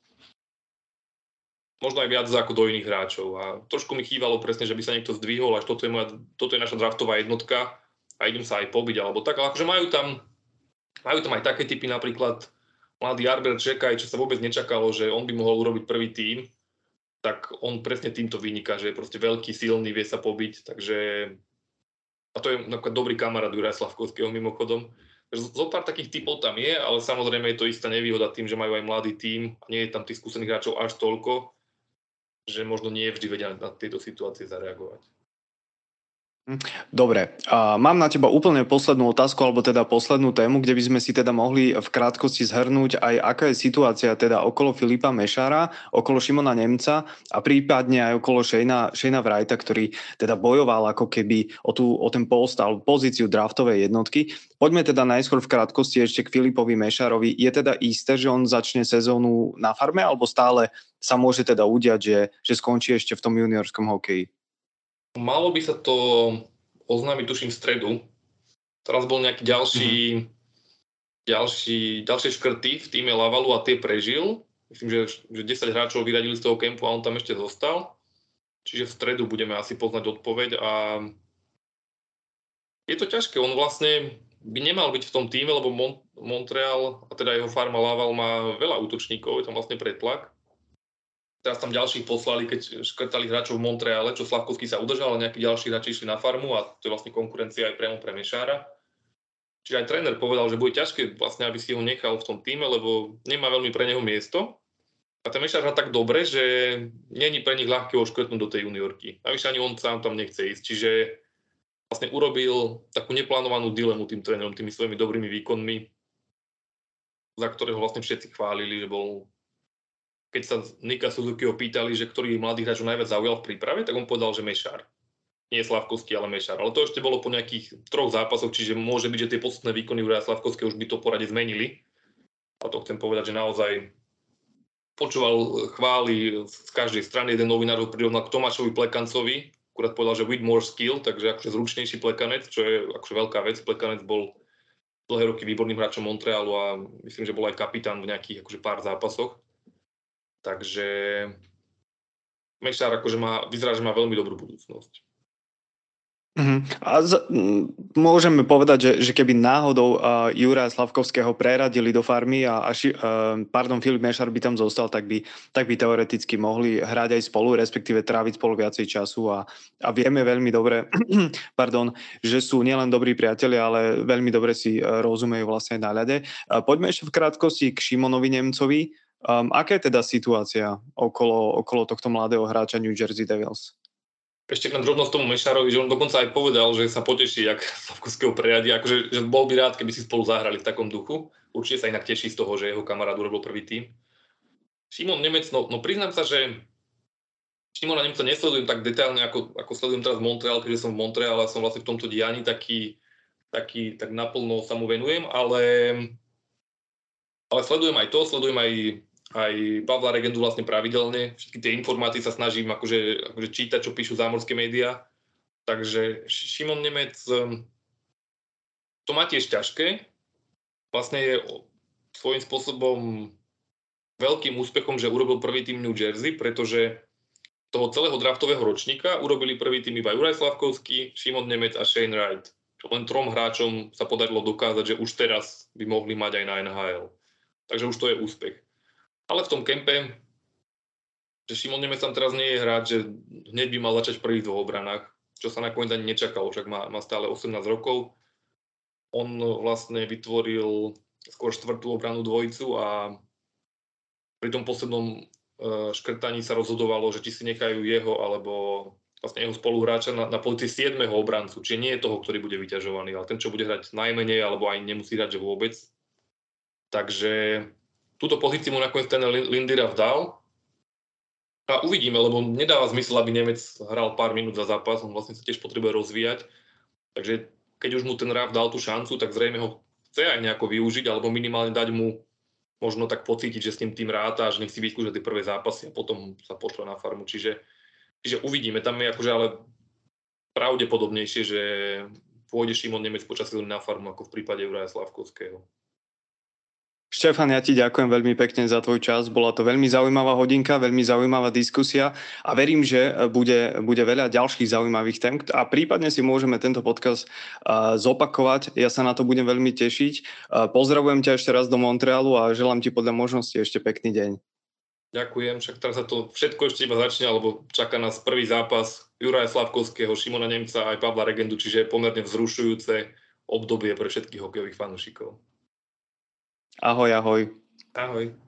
možno aj viac ako do iných hráčov. A trošku mi chýbalo presne, že by sa niekto zdvihol, až toto je naša draftová jednotka a idem sa aj pobiť, alebo tak. Ale akože majú tam aj také typy, napríklad mladý Arbert Čekaj, čo sa vôbec nečakalo, že on by mohol urobiť prvý tím, tak on presne týmto vyniká, že je proste veľký, silný, vie sa pobiť, takže a to je napríklad dobrý kamarát Juraja Slafkovského mimochodom. Takže zo pár takých typov tam je, ale samozrejme je to istá nevýhoda tým, že majú aj mladý tím a nie je tam tých skúsených hráčov až toľko, že možno nie vždy vedia na tieto situácie zareagovať. Dobre, mám na teba úplne poslednú otázku, alebo teda poslednú tému, kde by sme si teda mohli v krátkosti zhrnúť aj aká je situácia teda okolo Filipa Mešara, okolo Šimona Nemca a prípadne aj okolo Shanea Wrighta, ktorý teda bojoval ako keby o ten post alebo pozíciu draftovej jednotky. Poďme teda najskôr v krátkosti ešte k Filipovi Mešarovi. Je teda isté, že on začne sezónu na farme, alebo stále sa môže teda udiať, že skončí ešte v tom juniorskom hokeji? Malo by sa to oznámiť, tuším, v stredu. Teraz bol nejaký ďalšie škrty v týme Lavalu a tie prežil. Myslím, že 10 hráčov vyradili z toho kempu a on tam ešte zostal. Čiže v stredu budeme asi poznať odpoveď a je to ťažké. On vlastne by nemal byť v tom týme, lebo Montreal, a teda jeho farma Laval, má veľa útočníkov, je tam vlastne pretlak. Teraz tam ďalších poslali, keď škrtali hráčov v Montreale, čo Slafkovský sa udržal, ale nejakí ďalší hráči išli na farmu a to je vlastne konkurencia aj priamo pre Mešára. Čiže aj tréner povedal, že bude ťažké vlastne, aby si ho nechal v tom týme, lebo nemá veľmi pre neho miesto. A ten Mešar hrá tak dobre, že není pre nich ľahké ho škrtnúť do tej juniorky. Navyše ani on sám tam nechce ísť. Čiže vlastne urobil takú neplánovanú dilemu tým trénerom, tými svojimi dobrými výkonmi, za ktorého vlastne všetci chválili, že bol... Keď sa Nika Suzukiho pýtali, že ktorý mladých hráčov najviac zaujal v príprave, tak on povedal, že Mešar. Nie Slafkovský, ale Mešar. Ale to ešte bolo po nejakých 3 zápasoch, čiže môže byť, že tie posledné výkony Juraja Slafkovského už by to poradie zmenili. A to chcem povedať, že naozaj... Počúval chvály z každej strany, jeden novinár ho prirovnal k Tomášovi Plekancovi, akurát povedal, že with more skill, takže akože zručnejší Plekanec, čo je akože veľká vec. Plekanec bol dlhé roky výborným hráčom Montrealu a myslím, že bol aj kapitán v nejakých akože pár zápasoch. Takže Mešar akože vyzerá, že má veľmi dobrú budúcnosť. A môžeme povedať, že keby náhodou Juraja Slafkovského preradili do farmy a Filip Mešar by tam zostal, tak by teoreticky mohli hrať aj spolu, respektíve tráviť spolu viacej času a vieme veľmi dobre, že sú nielen dobrí priatelia, ale veľmi dobre si rozumejú vlastne na ľade. Poďme ešte v krátkosti k Šimonovi Nemcovi. Aká je teda situácia okolo tohto mladého hráča New Jersey Devils? Ešte na drobnosť tomu Mešarovi, že on dokonca aj povedal, že sa poteší, jak Slafkovského preradia, akože že bol by rád, keby si spolu zahrali v takom duchu. Určite sa inak teší z toho, že jeho kamarát urobil prvý tím. Šimon Nemec, no priznám sa, že Šimona Nemca nesledujem tak detailne, ako sledujem teraz Montreal, keďže som v Montreale a som vlastne v tomto dianí tak naplno sa mu venujem, ale sledujem aj Pavla Regendu vlastne pravidelne. Všetky tie informácie sa snažím akože čítať, čo píšu zámorské médiá. Takže Šimon Nemec, to má tiež ťažké. Vlastne je svojím spôsobom veľkým úspechom, že urobil prvý tým New Jersey, pretože toho celého draftového ročníka urobili prvý tým iba Juraj Slafkovský, Šimon Nemec a Shane Wright. Len 3 hráčom sa podarilo dokázať, že už teraz by mohli mať aj na NHL. Takže už to je úspech. Ale v tom kempe, že Šimon Nemec tam teraz nie je hráč, že hneď by mal začať v prvých 2 obranách, čo sa nakoniec ani nečakalo, však má stále 18 rokov. On vlastne vytvoril skôr 4. obranu dvojicu a pri tom poslednom škrtaní sa rozhodovalo, že či si nechajú jeho alebo vlastne jeho spoluhráča na pozícii 7. obrancu, čiže nie je toho, ktorý bude vyťažovaný, ale ten, čo bude hrať najmenej alebo aj nemusí hrať, že vôbec. Takže... Túto pozíciu mu nakoniec ten Lindira vdal a uvidíme, lebo nedáva zmysel, aby Nemec hral pár minút za zápas, on vlastne sa tiež potrebuje rozvíjať. Takže keď už mu ten Raf dal tú šancu, tak zrejme ho chce aj nejako využiť, alebo minimálne dať mu možno tak pocítiť, že s ním tým ráta, že nech si vyskúša tie prvé zápasy a potom sa pošle na farmu. Čiže uvidíme, tam je akože ale pravdepodobnejšie, že pôjde Šimon Nemec počas sezóny na farmu, ako v prípade Juraja Slafkovského. Štefan, ja ti ďakujem veľmi pekne za tvoj čas. Bola to veľmi zaujímavá hodinka, veľmi zaujímavá diskusia a verím, že bude veľa ďalších zaujímavých tém a prípadne si môžeme tento podcast zopakovať. Ja sa na to budem veľmi tešiť. Pozdravujem ťa ešte raz do Montrealu a želám ti podľa možnosti ešte pekný deň. Ďakujem, však teraz sa to všetko ešte iba začne, lebo čaká nás prvý zápas Juraja Slafkovského, Šimona Nemca aj Pavla Regendu, čiže pomerne vzrušujúce obdobie pre všetkých hokejových fanúšikov. Ahoj. Ahoj.